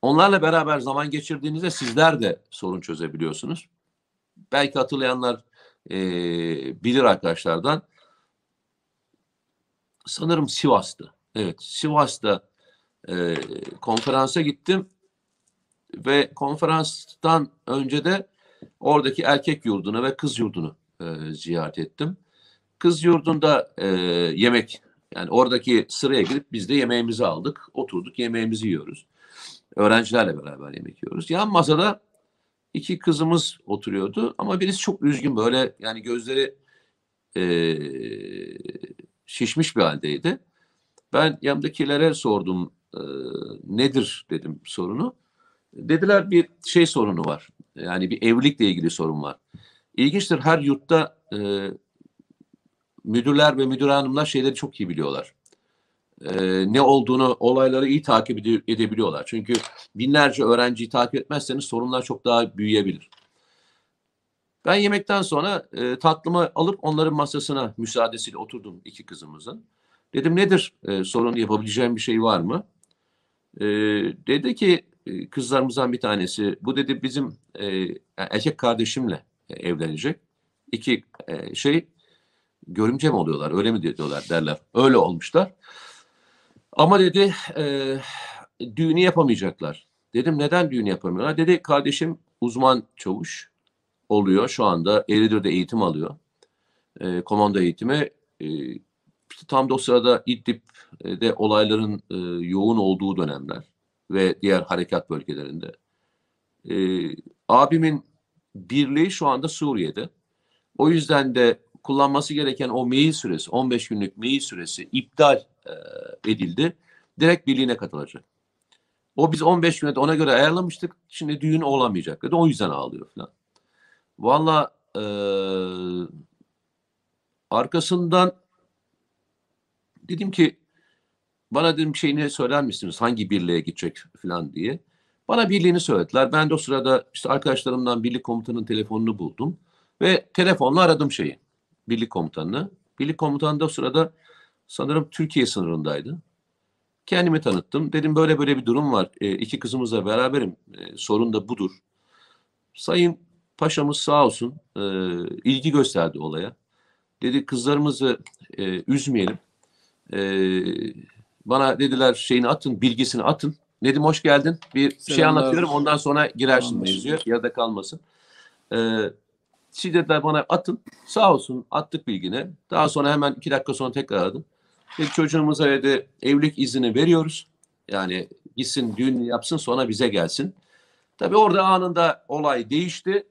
onlarla beraber zaman geçirdiğinizde sizler de sorun çözebiliyorsunuz. Belki hatırlayanlar e, bilir arkadaşlardan. Sanırım Sivas'tı. Evet, Sivas'ta e, konferansa gittim. Ve konferanstan önce de oradaki erkek yurdunu ve kız yurdunu e, ziyaret ettim. Kız yurdunda e, yemek, yani oradaki sıraya girip biz de yemeğimizi aldık. Oturduk, yemeğimizi yiyoruz. Öğrencilerle beraber yemek yiyoruz. Yan masada iki kızımız oturuyordu ama birisi çok üzgün, böyle yani gözleri e, şişmiş bir haldeydi. Ben yanımdakilere sordum, e, nedir dedim sorunu. Dediler bir şey sorunu var, yani bir evlilikle ilgili sorun var. İlginçtir, her yurtta E, müdürler ve müdür hanımlar şeyleri çok iyi biliyorlar. Ee, ne olduğunu, olayları iyi takip edebiliyorlar. Çünkü binlerce öğrenciyi takip etmezseniz sorunlar çok daha büyüyebilir. Ben yemekten sonra e, tatlımı alıp onların masasına müsaadesiyle oturdum, iki kızımızın. Dedim nedir e, sorun, yapabileceğim bir şey var mı? E, dedi ki e, kızlarımızdan bir tanesi, bu dedi bizim e, erkek kardeşimle e, evlenecek. İki e, şey... Görümce mi oluyorlar, öyle mi diyorlar derler. Öyle olmuşlar. Ama dedi e, düğünü yapamayacaklar. Dedim neden düğünü yapamıyorlar? Dedi kardeşim uzman çavuş oluyor. Şu anda Eridir'de eğitim alıyor. E, komando eğitimi. E, tam da o sırada İdlib'de olayların e, yoğun olduğu dönemler. Ve diğer harekat bölgelerinde. E, abimin birliği şu anda Suriye'de. O yüzden de kullanması gereken o meyil süresi, on beş günlük meyil süresi iptal e, edildi. Direkt birliğine katılacak. O biz on beş güne de ona göre ayarlamıştık. Şimdi düğün olamayacak dedi. O yüzden ağlıyor falan. Valla e, arkasından dedim ki bana dedim şeyini söyler misiniz? Hangi birliğe gidecek falan diye. Bana birliğini söylediler. Ben de o sırada işte arkadaşlarımdan birlik komutanının telefonunu buldum. Ve telefonla aradım şeyi. Birlik komutanını. Birlik komutanı da o sırada sanırım Türkiye sınırındaydı. Kendimi tanıttım. Dedim böyle böyle bir durum var. E, iki kızımızla beraberim. E, sorun da budur. Sayın Paşamız sağ olsun e, ilgi gösterdi olaya. Dedi kızlarımızı e, üzmeyelim. E, bana dediler şeyini atın, bilgisini atın. Nedim hoş geldin. Bir Selamlar. Şey anlatıyorum, ondan sonra girersin mevzuya. Tamam. Yerde kalmasın. E, şiddetle bana atın. Sağ olsun attık bilgine. Daha sonra hemen iki dakika sonra tekrar aradım. Ve çocuğumuza dedi, evlilik izni veriyoruz. Yani gitsin düğünü yapsın sonra bize gelsin. Tabii orada anında olay değişti.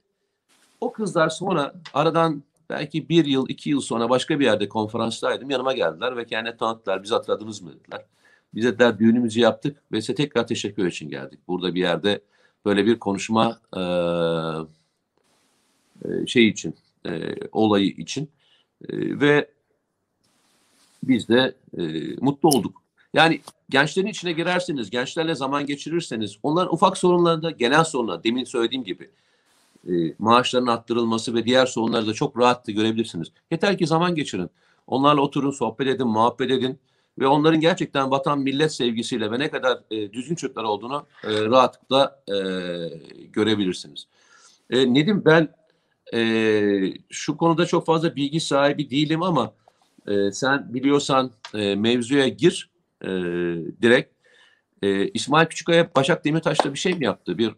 O kızlar sonra aradan belki bir yıl, iki yıl sonra başka bir yerde konferanstaydım. Yanıma geldiler ve kendine tanıttılar. Bizi hatırladınız mı dediler. Biz dediler düğünümüzü yaptık ve size tekrar teşekkür için geldik. Burada bir yerde böyle bir konuşma e, şey için, e, olayı için e, ve biz de e, mutlu olduk. Yani gençlerin içine girerseniz, gençlerle zaman geçirirseniz onların ufak sorunlarında, genel sorunlar, demin söylediğim gibi e, maaşların arttırılması ve diğer sorunları da çok rahatlı görebilirsiniz. Yeter ki zaman geçirin. Onlarla oturun, sohbet edin, muhabbet edin ve onların gerçekten vatan millet sevgisiyle ve ne kadar e, düzgün çocuklar olduğunu e, rahatlıkla e, görebilirsiniz. E, Nedim, ben e, şu konuda çok fazla bilgi sahibi değilim ama e, sen biliyorsan e, mevzuya gir. E, direkt e, İsmail Küçükkaya Başak Demirtaş'la bir şey mi yaptı? Bir e,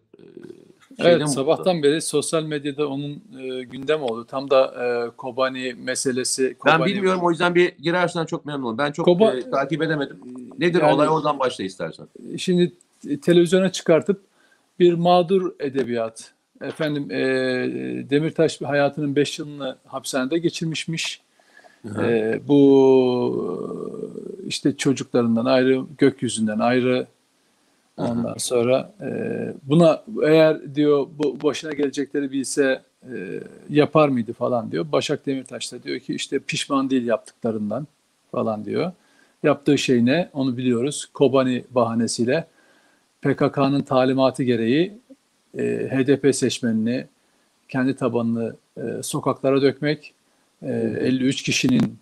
evet, sabahtan beri sosyal medyada onun e, gündem oldu. Tam da e, Kobani meselesi. Kobani ben bilmiyorum var. O yüzden bir girersen çok memnun olurum. Ben çok Koba... e, takip edemedim. Nedir yani, olay oradan başla istersen. Şimdi televizyona çıkartıp bir mağdur edebiyat. Efendim e, Demirtaş hayatının beş yılını hapishanede geçirmişmiş. Ee, bu işte çocuklarından ayrı, gökyüzünden ayrı, ondan Aha. sonra e, buna eğer diyor bu başına gelecekleri bilse e, yapar mıydı falan diyor. Başak Demirtaş da diyor ki işte pişman değil yaptıklarından falan diyor. Yaptığı şey ne? Onu biliyoruz. Kobani bahanesiyle P K K'nın talimatı gereği e, H D P seçmenini, kendi tabanını e, sokaklara dökmek, elli üç kişinin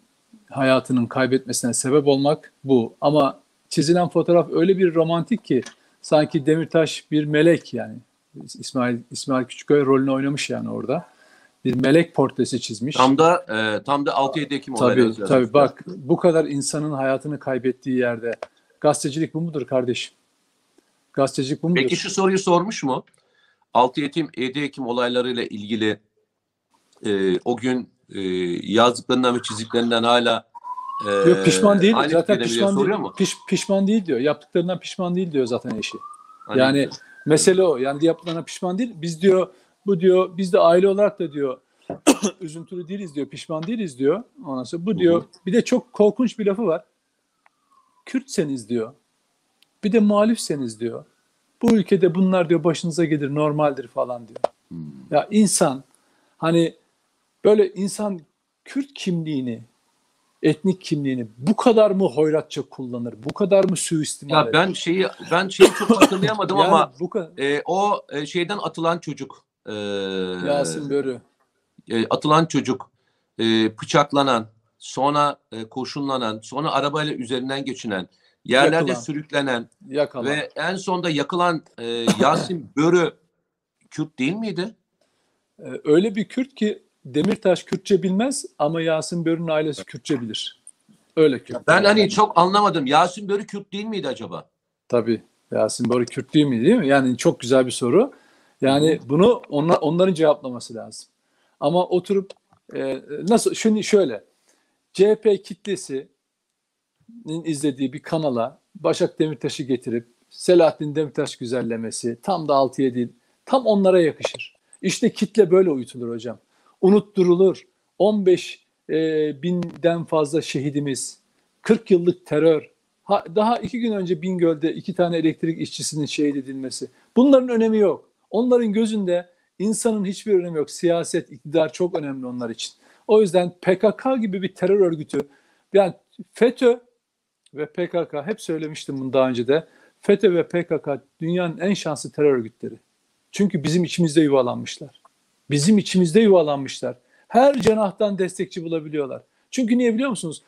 hayatının kaybetmesine sebep olmak bu. Ama çizilen fotoğraf öyle bir romantik ki sanki Demirtaş bir melek yani. İsmail İsmail Küçükköy rolünü oynamış yani orada. Bir melek portresi çizmiş. Tam da e, tam da altı yedi Ekim olayı. Tabii tabii bak, bu kadar insanın hayatını kaybettiği yerde gazetecilik bu mudur kardeşim? Gazetecilik bu mudur? Peki şu soruyu sormuş mu? altı yedi Ekim olaylarıyla ilgili e, o gün E, yazdıklarından ve çizdiklerinden hala e, yok, pişman değil zaten, pişman değil, piş, pişman değil diyor, yaptıklarından pişman değil diyor zaten eşi. Aynen. Yani mesele o yani, yaptıklarına pişman değil, biz diyor bu diyor biz de aile olarak da diyor üzüntülü değiliz diyor, pişman değiliz diyor. Ondan sonra bu diyor, bir de çok korkunç bir lafı var, Kürtseniz diyor, bir de muhalifseniz diyor, bu ülkede bunlar diyor başınıza gelir, normaldir falan diyor. Hmm. Ya insan hani böyle insan Kürt kimliğini, etnik kimliğini bu kadar mı hoyratça kullanır? Bu kadar mı suistimal eder? Ben şeyi ben şeyi çok hatırlayamadım yani ama e, o şeyden atılan çocuk, e, Yasin Börü, e, atılan çocuk, e, bıçaklanan, sonra e, kurşunlanan, sonra arabayla üzerinden geçinen, yerlerde yakılan, sürüklenen yakalan ve en sonda yakılan e, Yasin Börü Kürt değil miydi? E, öyle bir Kürt ki Demirtaş Kürtçe bilmez ama Yasin Börü'nün ailesi Kürtçe bilir. Öyle Kürt. Ben yani. Hani çok anlamadım. Yasin Börü Kürt değil miydi acaba? Tabii. Yasin Börü Kürt değil miydi, değil mi? Yani çok güzel bir soru. Yani bunu onlar, onların cevaplaması lazım. Ama oturup e, nasıl, şimdi şöyle, C H P kitlesinin izlediği bir kanala Başak Demirtaş'ı getirip Selahattin Demirtaş güzellemesi tam da altıya değil, tam onlara yakışır. İşte kitle böyle uyutulur hocam. Unutturulur. on beş binden fazla şehidimiz, kırk yıllık terör, ha, daha iki gün önce Bingöl'de iki tane elektrik işçisinin şehit edilmesi. Bunların önemi yok. Onların gözünde insanın hiçbir önemi yok. Siyaset, iktidar çok önemli onlar için. O yüzden P K K gibi bir terör örgütü, yani FETÖ ve P K K, hep söylemiştim bunu daha önce de, FETÖ ve P K K dünyanın en şanslı terör örgütleri. Çünkü bizim içimizde yuvalanmışlar. Bizim içimizde yuvalanmışlar. Her cenahtan destekçi bulabiliyorlar. Çünkü niye biliyor musunuz?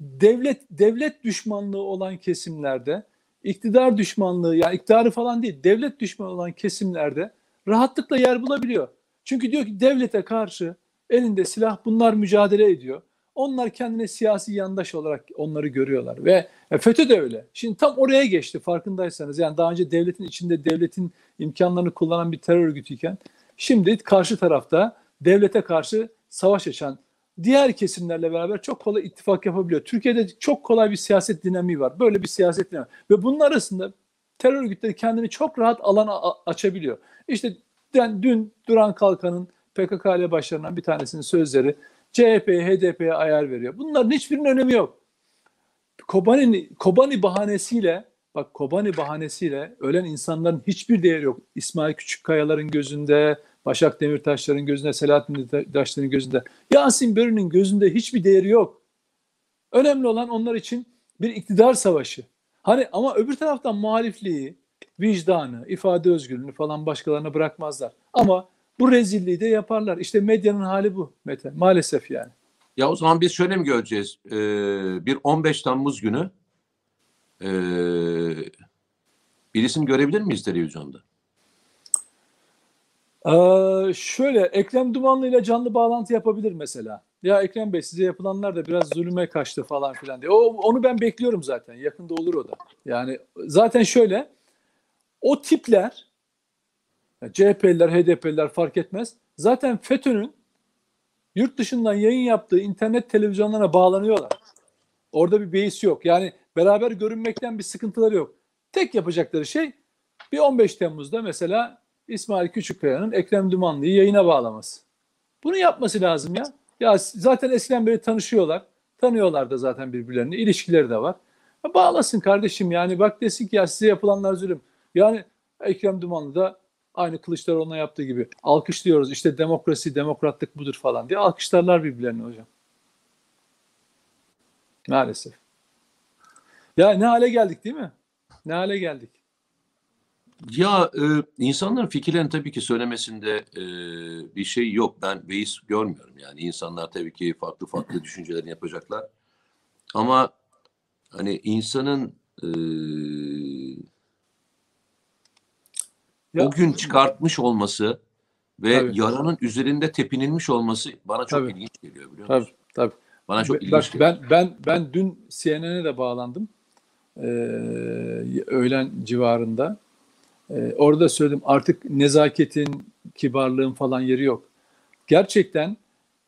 Devlet devlet düşmanlığı olan kesimlerde, iktidar düşmanlığı, yani iktidarı falan değil, devlet düşmanı olan kesimlerde rahatlıkla yer bulabiliyor. Çünkü diyor ki devlete karşı elinde silah, bunlar mücadele ediyor. Onlar kendine siyasi yandaş olarak onları görüyorlar ve FETÖ de öyle. Şimdi tam oraya geçti farkındaysanız. Yani daha önce devletin içinde devletin imkanlarını kullanan bir terör örgütüyken, şimdi karşı tarafta devlete karşı savaş açan diğer kesimlerle beraber çok kolay ittifak yapabiliyor. Türkiye'de çok kolay bir siyaset dinamiği var. Böyle bir siyaset dinamiği. Ve bunun arasında terör örgütleri kendini çok rahat alana açabiliyor. İşte yani dün Duran Kalkan'ın P K K ile başlanan bir tanesinin sözleri C H P'ye, H D P'ye ayar veriyor. Bunların hiçbirinin önemi yok. Kobani, Kobani bahanesiyle bak Kobani bahanesiyle ölen insanların hiçbir değeri yok. İsmail Küçükkayaların gözünde, Başak Demirtaşların gözünde, Selahattin Demirtaşların gözünde, Yasin Börü'nün gözünde hiçbir değeri yok. Önemli olan onlar için bir iktidar savaşı. Hani ama öbür taraftan muhalifliği, vicdanı, ifade özgürlüğünü falan başkalarına bırakmazlar. Ama bu rezilliği de yaparlar. İşte medyanın hali bu Mete. Maalesef yani. Ya o zaman biz şöyle mi göreceğiz? Ee, bir on beş Temmuz günü ee, bir isim görebilir miyiz televizyonda? Ee, şöyle Ekrem Dumanlı ile canlı bağlantı yapabilir mesela. Ya Ekrem Bey size yapılanlar da biraz zulüme kaçtı falan filan diye. O, onu ben bekliyorum zaten. Yakında olur o da. Yani zaten şöyle o tipler C H P'liler, H D P'liler fark etmez. Zaten FETÖ'nün yurt dışından yayın yaptığı internet televizyonlarına bağlanıyorlar. Orada bir beis yok. Yani beraber görünmekten bir sıkıntıları yok. Tek yapacakları şey bir on beş Temmuz'da mesela İsmail Küçükkaya'nın Ekrem Dumanlı'yı yayına bağlaması. Bunu yapması lazım ya. Ya zaten eskiden beri tanışıyorlar. Tanıyorlar da zaten birbirlerini. İlişkileri de var. Ya bağlasın kardeşim yani. Bak desin ki ya size yapılanlar zulüm. Yani Ekrem Dumanlı da aynı Kılıçdaroğlu'na yaptığı gibi alkışlıyoruz. İşte demokrasi, demokratlık budur falan diye alkışlarlar birbirlerini hocam. Maalesef. Ya ne hale geldik değil mi? Ne hale geldik? Ya e, insanların fikirlerini tabii ki söylemesinde e, bir şey yok. Ben beis görmüyorum. Yani insanlar tabii ki farklı farklı düşüncelerini yapacaklar. Ama hani insanın e, ya, o gün çıkartmış olması ve tabii, yaranın tabii. üzerinde tepinilmiş olması bana çok tabii. ilginç geliyor biliyor musun? Tabii, tabii. Bana çok ilginç Bak, geliyor. Ben, ben, ben dün C N N'e de bağlandım. Ee, öğlen civarında. Ee, orada söyledim artık nezaketin, kibarlığın falan yeri yok. Gerçekten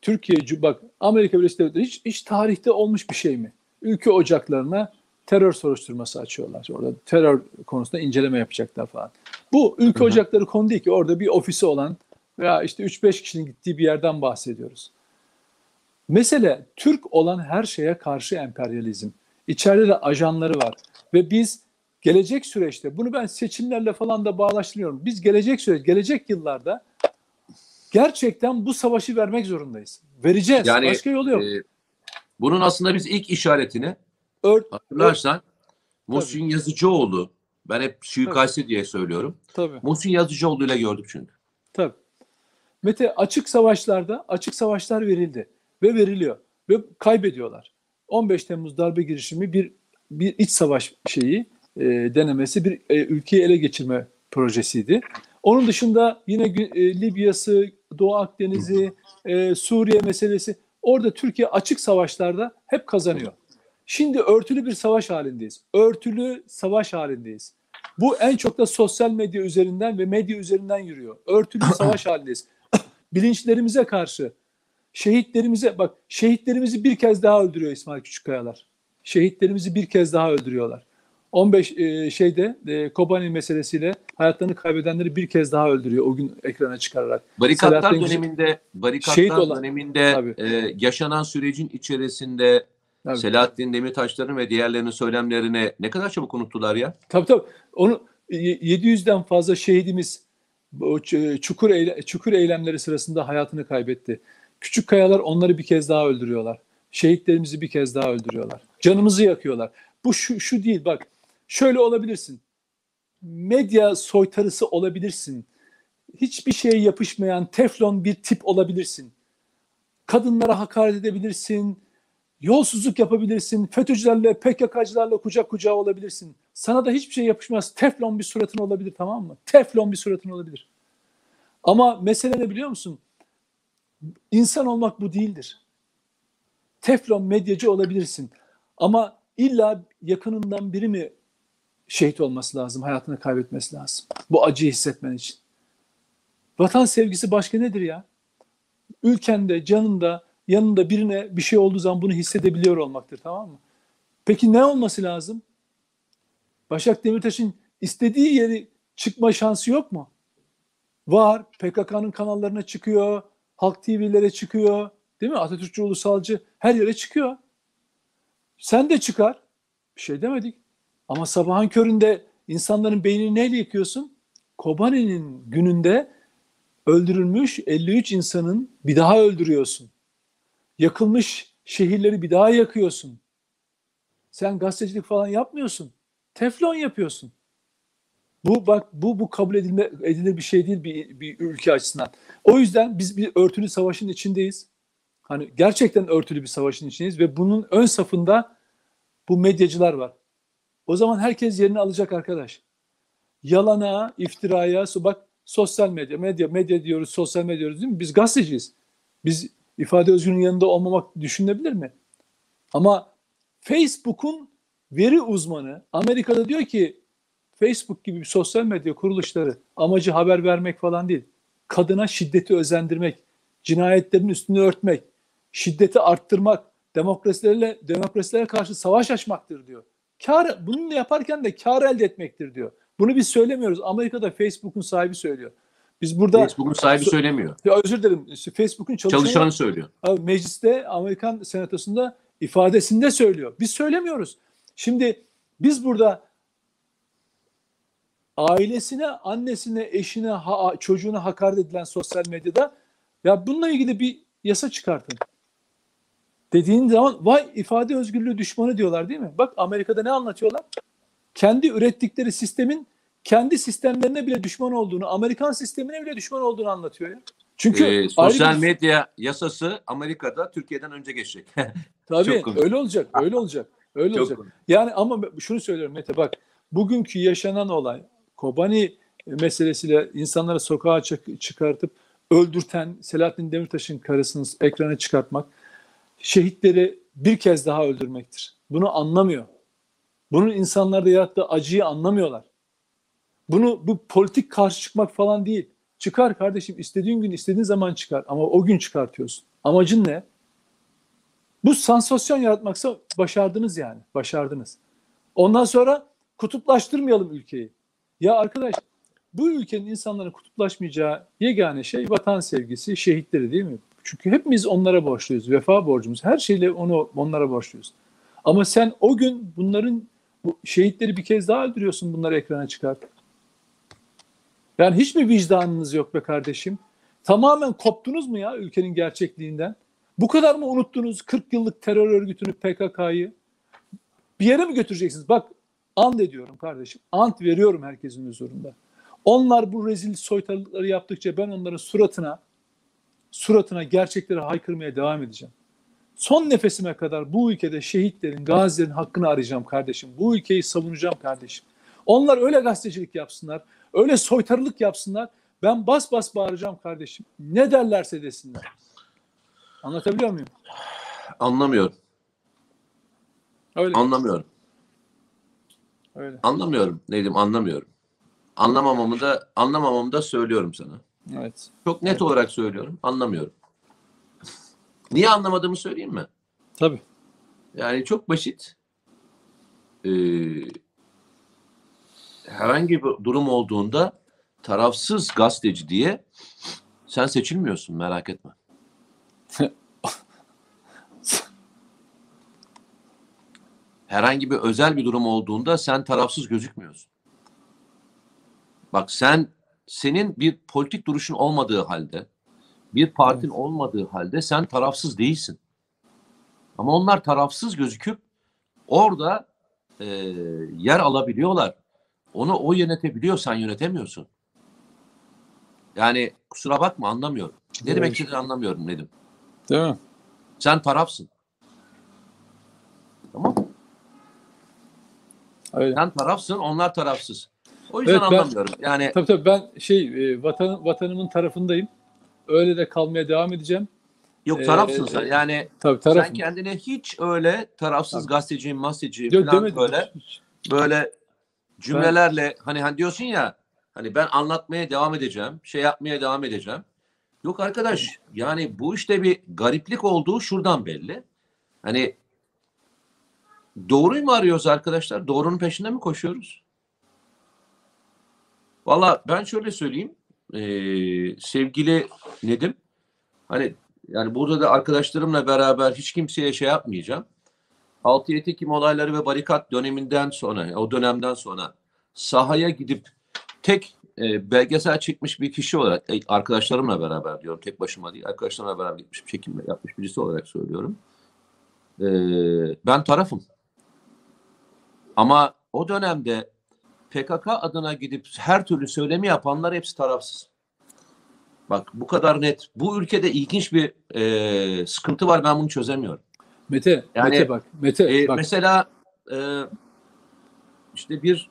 Türkiye, bak Amerika Birleşik Devletleri hiç, hiç tarihte olmuş bir şey mi? Ülke ocaklarına terör soruşturması açıyorlar. Orada terör konusunda inceleme yapacaklar falan. Bu ülke ocakları konu değil ki. Orada bir ofisi olan veya işte üç beş kişinin gittiği bir yerden bahsediyoruz. Mesele Türk olan her şeye karşı emperyalizm. İçeride de ajanları var. Ve biz gelecek süreçte, bunu ben seçimlerle falan da bağlaştırıyorum. Biz gelecek süreç, gelecek yıllarda gerçekten bu savaşı vermek zorundayız. Vereceğiz. Yani, başka yolu yok. E, bunun aslında biz ilk işaretini Ört, hatırlarsan Mosin Yazıcıoğlu, ben hep suikastçı tabii. diye söylüyorum. Tabii. Mosin Yazıcıoğlu ile gördük çünkü. Tabii. Mete, açık savaşlarda açık savaşlar verildi ve veriliyor ve kaybediyorlar. on beş Temmuz darbe girişimi bir bir iç savaş şeyi e, denemesi, bir e, ülkeyi ele geçirme projesiydi. Onun dışında yine e, Libya'sı, Doğu Akdeniz'i, e, Suriye meselesi, orada Türkiye açık savaşlarda hep kazanıyor. Şimdi örtülü bir savaş halindeyiz. Örtülü savaş halindeyiz. Bu en çok da sosyal medya üzerinden ve medya üzerinden yürüyor. Örtülü savaş halindeyiz. Bilinçlerimize karşı, şehitlerimize, bak şehitlerimizi bir kez daha öldürüyor İsmail Küçükkayalar. Şehitlerimizi bir kez daha öldürüyorlar. on beş e, şeyde e, Kobani meselesiyle hayatlarını kaybedenleri bir kez daha öldürüyor o gün ekrana çıkararak. Barikatlar Selahattin döneminde, barikatlar olan, döneminde e, yaşanan sürecin içerisinde tabii. Selahattin Demirtaş'ların ve diğerlerinin söylemlerine ne kadar çabuk unuttular ya? Tabii tabii. Onu yedi yüzden fazla şehidimiz çukur eyle, çukur eylemleri sırasında hayatını kaybetti. Küçükkayalar onları bir kez daha öldürüyorlar. Şehitlerimizi bir kez daha öldürüyorlar. Canımızı yakıyorlar. Bu şu, şu değil bak. Şöyle olabilirsin. Medya soytarısı olabilirsin. Hiçbir şeye yapışmayan teflon bir tip olabilirsin. Kadınlara hakaret edebilirsin. Yolsuzluk yapabilirsin, FETÖ'cülerle, P K K'cılarla kucak kucağa olabilirsin. Sana da hiçbir şey yapışmaz. Teflon bir suratın olabilir, tamam mı? Teflon bir suratın olabilir. Ama mesele ne biliyor musun? İnsan olmak bu değildir. Teflon medyacı olabilirsin. Ama illa yakınından biri mi şehit olması lazım, hayatını kaybetmesi lazım? Bu acıyı hissetmen için. Vatan sevgisi başka nedir ya? ülkende, canında, yanında birine bir şey olduğu zaman bunu hissedebiliyor olmaktır, tamam mı? Peki ne olması lazım? Başak Demirtaş'ın istediği yeri çıkma şansı yok mu? Var. P K K'nın kanallarına çıkıyor, Halk T V'lere çıkıyor, değil mi? Atatürkçü, ulusalcı her yere çıkıyor. Sen de çıkar. Bir şey demedik. Ama sabahın köründe insanların beynini neyle yıkıyorsun? Kobani'nin gününde öldürülmüş elli üç insanın bir daha öldürüyorsun. Yakılmış şehirleri bir daha yakıyorsun. Sen gazetecilik falan yapmıyorsun. Teflon yapıyorsun. Bu bak bu bu kabul edilme, edilir bir şey değil bir, bir ülke açısından. O yüzden biz bir örtülü savaşın içindeyiz. Hani gerçekten örtülü bir savaşın içindeyiz ve bunun ön safında bu medyacılar var. O zaman herkes yerini alacak arkadaş. Yalana, iftiraya, bak sosyal medya, medya, medya diyoruz, sosyal medya diyoruz değil mi? Biz gazeteciyiz. Biz ifade özgürlüğünün yanında olmamak düşünülebilir mi? Ama Facebook'un veri uzmanı Amerika'da diyor ki Facebook gibi bir sosyal medya kuruluşları amacı haber vermek falan değil. Kadına şiddeti özendirmek, cinayetlerin üstünü örtmek, şiddeti arttırmak, demokrasilerle demokrasilere karşı savaş açmaktır diyor. Kâr, bunu yaparken de kâr elde etmektir diyor. Bunu biz söylemiyoruz. Amerika'da Facebook'un sahibi söylüyor. Biz burada Facebook'un sahibi so söylemiyor. Ya özür dilerim. Facebook'un çalışanı, çalışanı söylüyor. Mecliste, Amerikan Senatosu'nda ifadesinde söylüyor. Biz söylemiyoruz. Şimdi biz burada ailesine, annesine, eşine, ha çocuğuna hakaret edilen sosyal medyada ya bununla ilgili bir yasa çıkartın dediğin zaman vay ifade özgürlüğü düşmanı diyorlar değil mi? Bak Amerika'da ne anlatıyorlar? Kendi ürettikleri sistemin kendi sistemlerine bile düşman olduğunu, Amerikan sistemine bile düşman olduğunu anlatıyor ya. Çünkü ee, sosyal bir... medya yasası Amerika'da Türkiye'den önce geçecek. Tabii öyle olacak, öyle olacak, öyle Çok olacak. Komik. Yani ama şunu söylüyorum Mete bak bugünkü yaşanan olay Kobani meselesiyle insanları sokağa çıkartıp öldürten Selahattin Demirtaş'ın karısını ekrana çıkartmak, şehitleri bir kez daha öldürmektir. Bunu anlamıyor. Bunun insanlarda yarattığı acıyı anlamıyorlar. Bunu bu politik karşı çıkmak falan değil. Çıkar kardeşim istediğin gün istediğin zaman çıkar ama o gün çıkartıyorsun. Amacın ne? Bu sansasyon yaratmaksa başardınız yani. Başardınız. Ondan sonra kutuplaştırmayalım ülkeyi. Ya arkadaş bu ülkenin insanların kutuplaşmayacağı yegane şey vatan sevgisi, şehitleri değil mi? Çünkü hepimiz onlara borçluyuz. Vefa borcumuz. Her şeyle onu onlara borçluyuz. Ama sen o gün bunların bu şehitleri bir kez daha öldürüyorsun bunları ekrana çıkart. Yani hiç mi vicdanınız yok be kardeşim? Tamamen koptunuz mu ya ülkenin gerçekliğinden? Bu kadar mı unuttunuz kırk yıllık terör örgütünü, P K K'yı? Bir yere mi götüreceksiniz? Bak ant ediyorum kardeşim. Ant veriyorum herkesin huzurunda. Onlar bu rezil soytarılıkları yaptıkça ben onların suratına suratına gerçekleri haykırmaya devam edeceğim. Son nefesime kadar bu ülkede şehitlerin, gazilerin hakkını arayacağım kardeşim. Bu ülkeyi savunacağım kardeşim. Onlar öyle gazetecilik yapsınlar, öyle soytarılık yapsınlar. Ben bas bas bağıracağım kardeşim. Ne derlerse desinler. Anlatabiliyor muyum? Anlamıyorum. Öyle. Anlamıyorum. Öyle. Anlamıyorum Nedim, anlamıyorum. Anlamamamı da, anlamamamı da söylüyorum sana. Evet. Çok net evet. olarak söylüyorum. Anlamıyorum. Niye anlamadığımı söyleyeyim mi? Tabii. Yani çok basit. Ee, herhangi bir durum olduğunda tarafsız gazeteci diye sen seçilmiyorsun merak etme. Herhangi bir özel bir durum olduğunda sen tarafsız gözükmüyorsun. Bak sen senin bir politik duruşun olmadığı halde, bir partin evet. olmadığı halde sen tarafsız değilsin. Ama onlar tarafsız gözüküp orada e, yer alabiliyorlar. Onu o yönetebiliyor, sen yönetemiyorsun. Yani kusura bakma anlamıyorum. Ne evet. demek istediğini anlamıyorum Nedim. Değil mi? Sen tarafsın. Tamam mı? Öyle. Sen tarafsın, onlar tarafsız. O yüzden evet, anlamıyorum. Ben, yani tabii tabii ben şey e, vatan, vatanımın tarafındayım. Öyle de kalmaya devam edeceğim. Yok tarafsın ee, sen. Yani tabii, tarafım. Sen kendine hiç öyle tarafsız tabii. gazeteciyim, gazeteciyim yok, falan demedim. böyle böyle cümlelerle ben, hani hani diyorsun ya hani ben anlatmaya devam edeceğim, şey yapmaya devam edeceğim. Yok arkadaş, yani bu işte bir gariplik olduğu şuradan belli. Hani doğruyu mu arıyoruz arkadaşlar? Doğrunun peşinde mi koşuyoruz? Valla ben şöyle söyleyeyim. Ee, sevgili Nedim, hani yani burada da arkadaşlarımla beraber hiç kimseye şey yapmayacağım. altı yedi Ekim olayları ve barikat döneminden sonra, o dönemden sonra sahaya gidip tek e, belgesel çekmiş bir kişi olarak, e, arkadaşlarımla beraber diyorum, tek başıma değil, arkadaşlarımla beraber gitmiş, çekim yapmış birisi olarak söylüyorum. E, ben tarafım. Ama o dönemde P K K adına gidip her türlü söylemi yapanlar hepsi tarafsız. Bak bu kadar net. Bu ülkede ilginç bir e, sıkıntı var. Ben bunu çözemiyorum. Mete, yani, Mete bak. Mete, e, bak. Mesela e, işte bir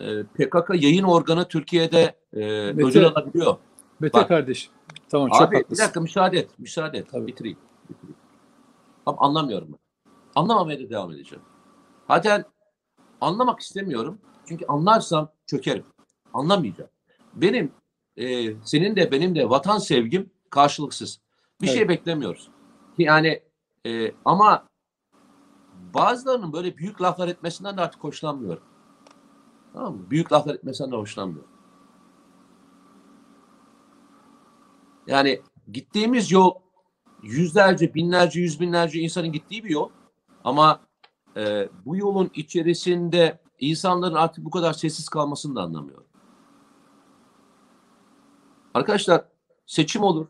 e, P K K yayın organı Türkiye'de e, ödül alabiliyor. Mete bak, kardeş. Tamam, çok abi, haklısın. Bir dakika müsaade et. Müsaade et. Tabii. Bitireyim. bitireyim. Tamam, anlamıyorum ben. Anlamamaya da devam edeceğim. Zaten anlamak istemiyorum. Çünkü anlarsam çökerim. Anlamayacağım. Benim, e, senin de benim de vatan sevgim karşılıksız. Bir evet. şey beklemiyoruz. Yani e, ama bazılarının böyle büyük laflar etmesinden de artık hoşlanmıyorum. Tamam mı? Büyük laflar etmesinden de hoşlanmıyorum. Yani gittiğimiz yol yüzlerce, binlerce, yüz binlerce insanın gittiği bir yol. Ama e, bu yolun içerisinde İnsanların artık bu kadar sessiz kalmasını da anlamıyorum. Arkadaşlar seçim olur.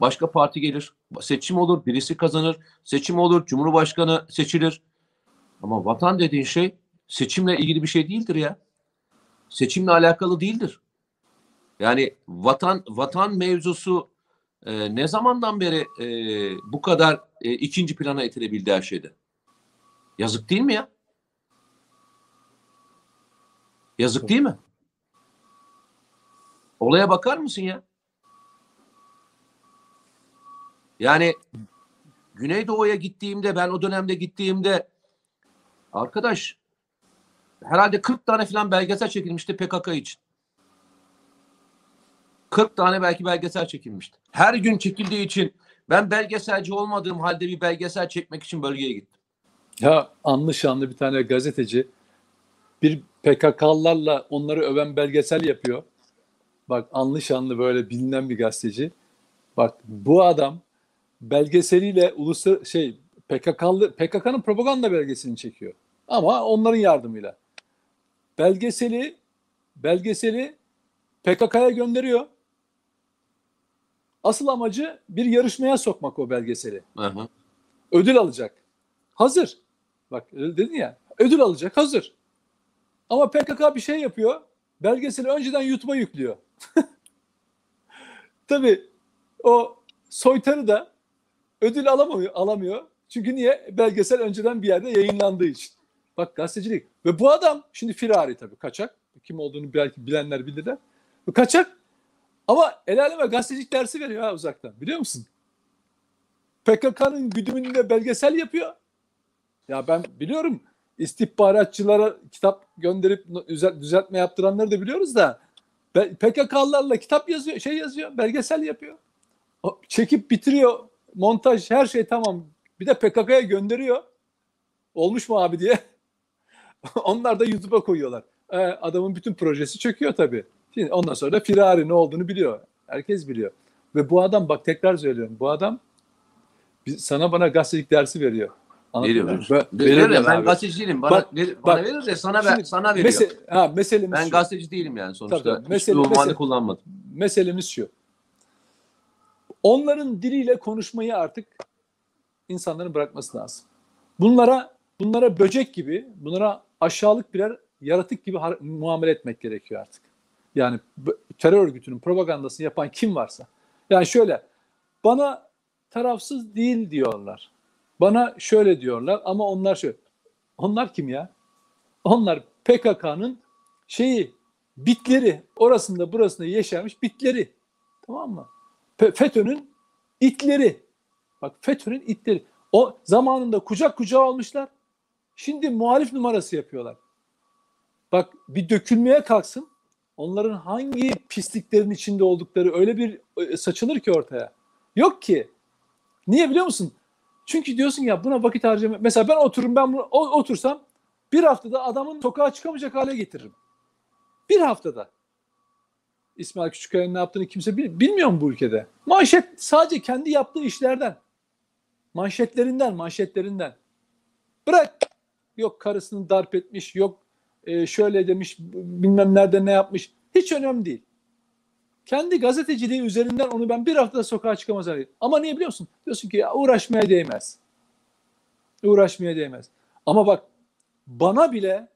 Başka parti gelir. Seçim olur. Birisi kazanır. Seçim olur. Cumhurbaşkanı seçilir. Ama vatan dediğin şey seçimle ilgili bir şey değildir ya. Seçimle alakalı değildir. Yani vatan vatan mevzusu e, ne zamandan beri e, bu kadar e, ikinci plana itilebildi her şeyde? Yazık değil mi ya? Yazık değil mi? Olaya bakar mısın ya? Yani Güneydoğu'ya gittiğimde, ben o dönemde gittiğimde arkadaş herhalde kırk tane falan belgesel çekilmişti P K K için. kırk tane belki belgesel çekilmişti. Her gün çekildiği için ben belgeselci olmadığım halde bir belgesel çekmek için bölgeye gittim. Ya anlı şanlı bir tane gazeteci bir P K K'larla onları öven belgesel yapıyor. Bak anlı şanlı böyle bilinen bir gazeteci. Bak bu adam belgeseliyle uluslararası şey P K K'lı P K K'nın propaganda belgeselini çekiyor. Ama onların yardımıyla. Belgeseli belgeseli P K K'ya gönderiyor. Asıl amacı bir yarışmaya sokmak o belgeseli. Aha. Ödül alacak. Hazır. Bak dedin ya. Ödül alacak. Hazır. Ama P K K bir şey yapıyor. Belgeseli önceden YouTube'a yüklüyor. Tabii o soytarı da ödül alamıyor, alamıyor. Çünkü niye? Belgesel önceden bir yerde yayınlandığı için. Bak gazetecilik. Ve bu adam şimdi firari tabii kaçak. Kim olduğunu belki bilenler bilirler. Bu kaçak. Ama el aleme gazetecilik dersi veriyor ha uzaktan. Biliyor musun? P K K'nın güdümünde belgesel yapıyor. Ya ben biliyorum. İstihbaratçılara kitap gönderip düzeltme yaptıranları da biliyoruz da P K K'larla kitap yazıyor, şey yazıyor, belgesel yapıyor. Çekip bitiriyor, montaj, her şey tamam. Bir de P K K'ya gönderiyor. Olmuş mu abi diye. Onlar da YouTube'a koyuyorlar. Ee, adamın bütün projesi çöküyor tabii. Şimdi ondan sonra da firari ne olduğunu biliyor. Herkes biliyor. Ve bu adam bak tekrar söylüyorum. Bu adam sana bana gazetecilik dersi veriyor. Veriyor. Ben, veriyor ya, ben gazeteci değilim. Bana, bak, ver, bak, bana verir de sana, şimdi, sana veriyor. Mese, ha, meselemiz ben şu. gazeteci değilim yani sonuçta. Tabii, mesele, mesele, kullanmadım. Meselemiz şu. Onların diliyle konuşmayı artık insanların bırakması lazım. Bunlara bunlara böcek gibi, bunlara aşağılık birer yaratık gibi muamele etmek gerekiyor artık. Yani terör örgütünün propagandasını yapan kim varsa. Yani şöyle, bana tarafsız değil diyorlar. Bana şöyle diyorlar ama onlar şöyle. Onlar kim ya? Onlar P K K'nın şeyi, bitleri, orasında burasında yeşermiş bitleri. Tamam mı? FETÖ'nün itleri. Bak FETÖ'nün itleri. O zamanında kucak kucağa almışlar. Şimdi muhalif numarası yapıyorlar. Bak bir dökülmeye kalksın. onların hangi pisliklerin içinde oldukları öyle bir saçılır ki ortaya. Yok ki. Niye biliyor musun? Çünkü diyorsun ya buna vakit harcama. Mesela ben otururum, ben bunu otursam bir haftada adamın sokağa çıkamayacak hale getiririm. Bir haftada. İsmail Küçükkaya'nın ne yaptığını kimse bilmiyor mu bu ülkede? Manşet sadece kendi yaptığı işlerden. Manşetlerinden, manşetlerinden. Bırak. Yok karısını darp etmiş, yok şöyle demiş, bilmem nerede ne yapmış. Hiç önemli değil. Kendi gazeteciliği üzerinden onu ben bir haftada sokağa çıkamaz hale. Ama niye biliyor musun? Diyorsun ki ya uğraşmaya değmez. Uğraşmaya değmez. Ama bak bana bile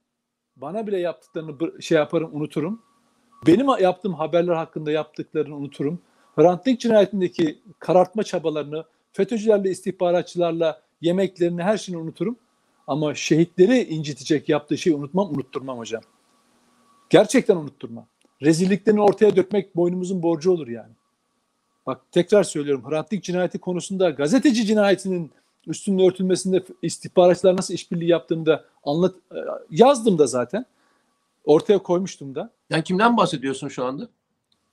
bana bile yaptıklarını şey yaparım, unuturum. Benim yaptığım haberler hakkında yaptıklarını unuturum. Hrant Dink cinayetindeki karartma çabalarını, FETÖ'cülerle, istihbaratçılarla yemeklerini, her şeyini unuturum. Ama şehitleri incitecek yaptığı şeyi unutmam, unutturmam hocam. Gerçekten unutturmam. Rezilliklerini ortaya dökmek boynumuzun borcu olur yani. Bak tekrar söylüyorum, Hrant Dink cinayeti konusunda gazeteci cinayetinin üstünün örtülmesinde istihbaratçılar nasıl işbirliği yaptığını da anlat, yazdım da zaten. Ortaya koymuştum da. Yani kimden bahsediyorsun şu anda?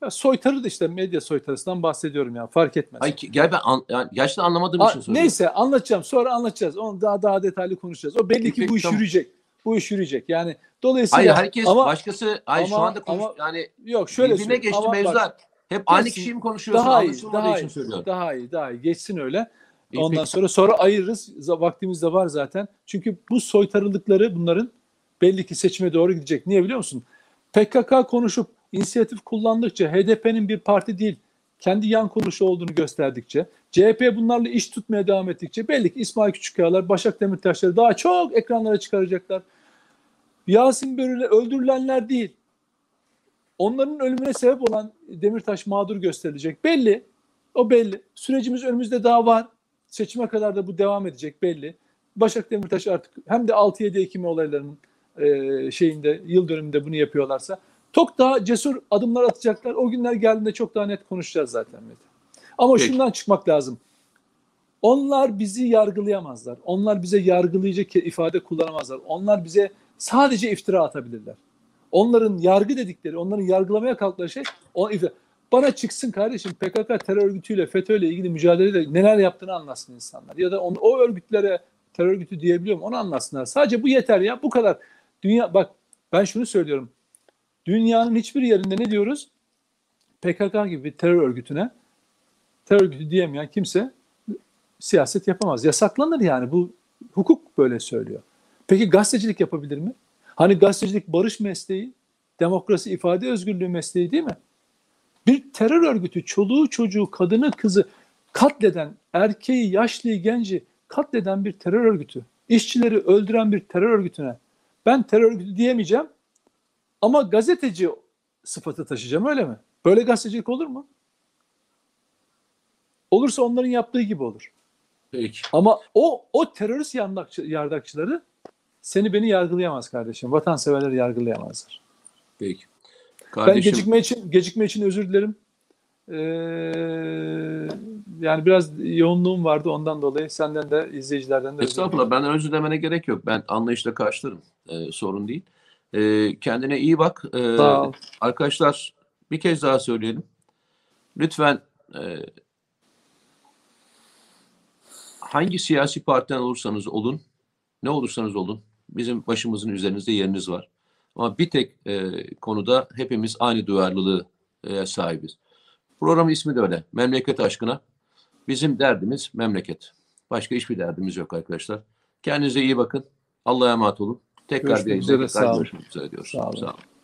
Ya soytarı da işte medya soytarısından bahsediyorum ya, fark etmez. Ay, gel ben an, yani gerçekten anlamadığım A, için soruyorum. Neyse anlatacağım, sonra anlatacağız. Onu daha daha detaylı konuşacağız. O belli peki, ki peki, bu iş tamam. yürüyecek. Bu iş yürüyecek. Yani dolayısıyla hayır, herkes ama, başkası ay ama, şu anda konuş ama, yani yok şöyle birbirine söyleyeyim. Geçti ama mevzular. Bak, hep aynı geçsin, kişiyi mi konuşuyorsun? Daha iyi, daha iyi, daha iyi, daha iyi. Geçsin öyle. İyi, Ondan peki. sonra sonra ayırırız. Vaktimiz de var zaten. Çünkü bu soytarılıkları bunların belli ki seçime doğru gidecek. Niye biliyor musun? P K K konuşup inisiyatif kullandıkça, H D P'nin bir parti değil, kendi yan konuşu olduğunu gösterdikçe, C H P bunlarla iş tutmaya devam ettikçe belli ki İsmail Küçükkayalar, Başak Demirtaşları daha çok ekranlara çıkaracaklar. Yasin Börü'yle öldürülenler değil, onların ölümüne sebep olan Demirtaş mağdur gösterilecek. Belli, o belli. Sürecimiz önümüzde daha var. Seçime kadar da bu devam edecek belli. Başak Demirtaş artık hem de altı yedi Ekim olaylarının Ee, şeyinde yıl dönümünde bunu yapıyorlarsa çok daha cesur adımlar atacaklar. O günler geldiğinde çok daha net konuşacağız zaten. Ama peki, şundan çıkmak lazım. Onlar bizi yargılayamazlar. Onlar bize yargılayıcı ifade kullanamazlar. Onlar bize sadece iftira atabilirler. Onların yargı dedikleri, onların yargılamaya kalktığı şey o iftira. Bana çıksın kardeşim P K K terör örgütüyle, FETÖ'yle ilgili mücadelede neler yaptığını anlatsın insanlar. Ya da on, o örgütlere terör örgütü diyebiliyorum, onu anlatsınlar. Sadece bu yeter ya, bu kadar. Dünya, bak ben şunu söylüyorum. Dünyanın hiçbir yerinde ne diyoruz? P K K gibi bir terör örgütüne terör örgütü diyemeyen kimse siyaset yapamaz. Yasaklanır yani. Bu hukuk böyle söylüyor. Peki gazetecilik yapabilir mi? Hani gazetecilik barış mesleği, demokrasi, ifade özgürlüğü mesleği değil mi? Bir terör örgütü çoluğu, çocuğu, kadını, kızı katleden, erkeği, yaşlıyı, genci katleden bir terör örgütü, işçileri öldüren bir terör örgütüne ben terör örgütü diyemeyeceğim ama gazeteci sıfatı taşıyacağım, öyle mi? Böyle gazetecilik olur mu? Olursa onların yaptığı gibi olur. Peki. Ama o o terörist yardakçı, yardakçıları seni beni yargılayamaz kardeşim. Vatanseverleri yargılayamazlar. Peki. Kardeşim, ben gecikme için gecikme için özür dilerim. Ee, yani biraz yoğunluğum vardı, ondan dolayı senden de izleyicilerden de estağfurullah, benden özür dilemene gerek yok, ben anlayışla karşılarım, ee, sorun değil. Ee, kendine iyi bak. Ee, arkadaşlar bir kez daha söyleyelim lütfen, e, hangi siyasi partiden olursanız olun, ne olursanız olun, bizim başımızın üzerinizde yeriniz var ama bir tek e, konuda hepimiz aynı duyarlılığı e, sahibiz. Programın ismi de öyle. Memleket aşkına. Bizim derdimiz memleket. Başka hiçbir derdimiz yok arkadaşlar. Kendinize iyi bakın. Allah'a emanet olun. Tekrar görüşmek üzere. Sağ olun. Sağ olun.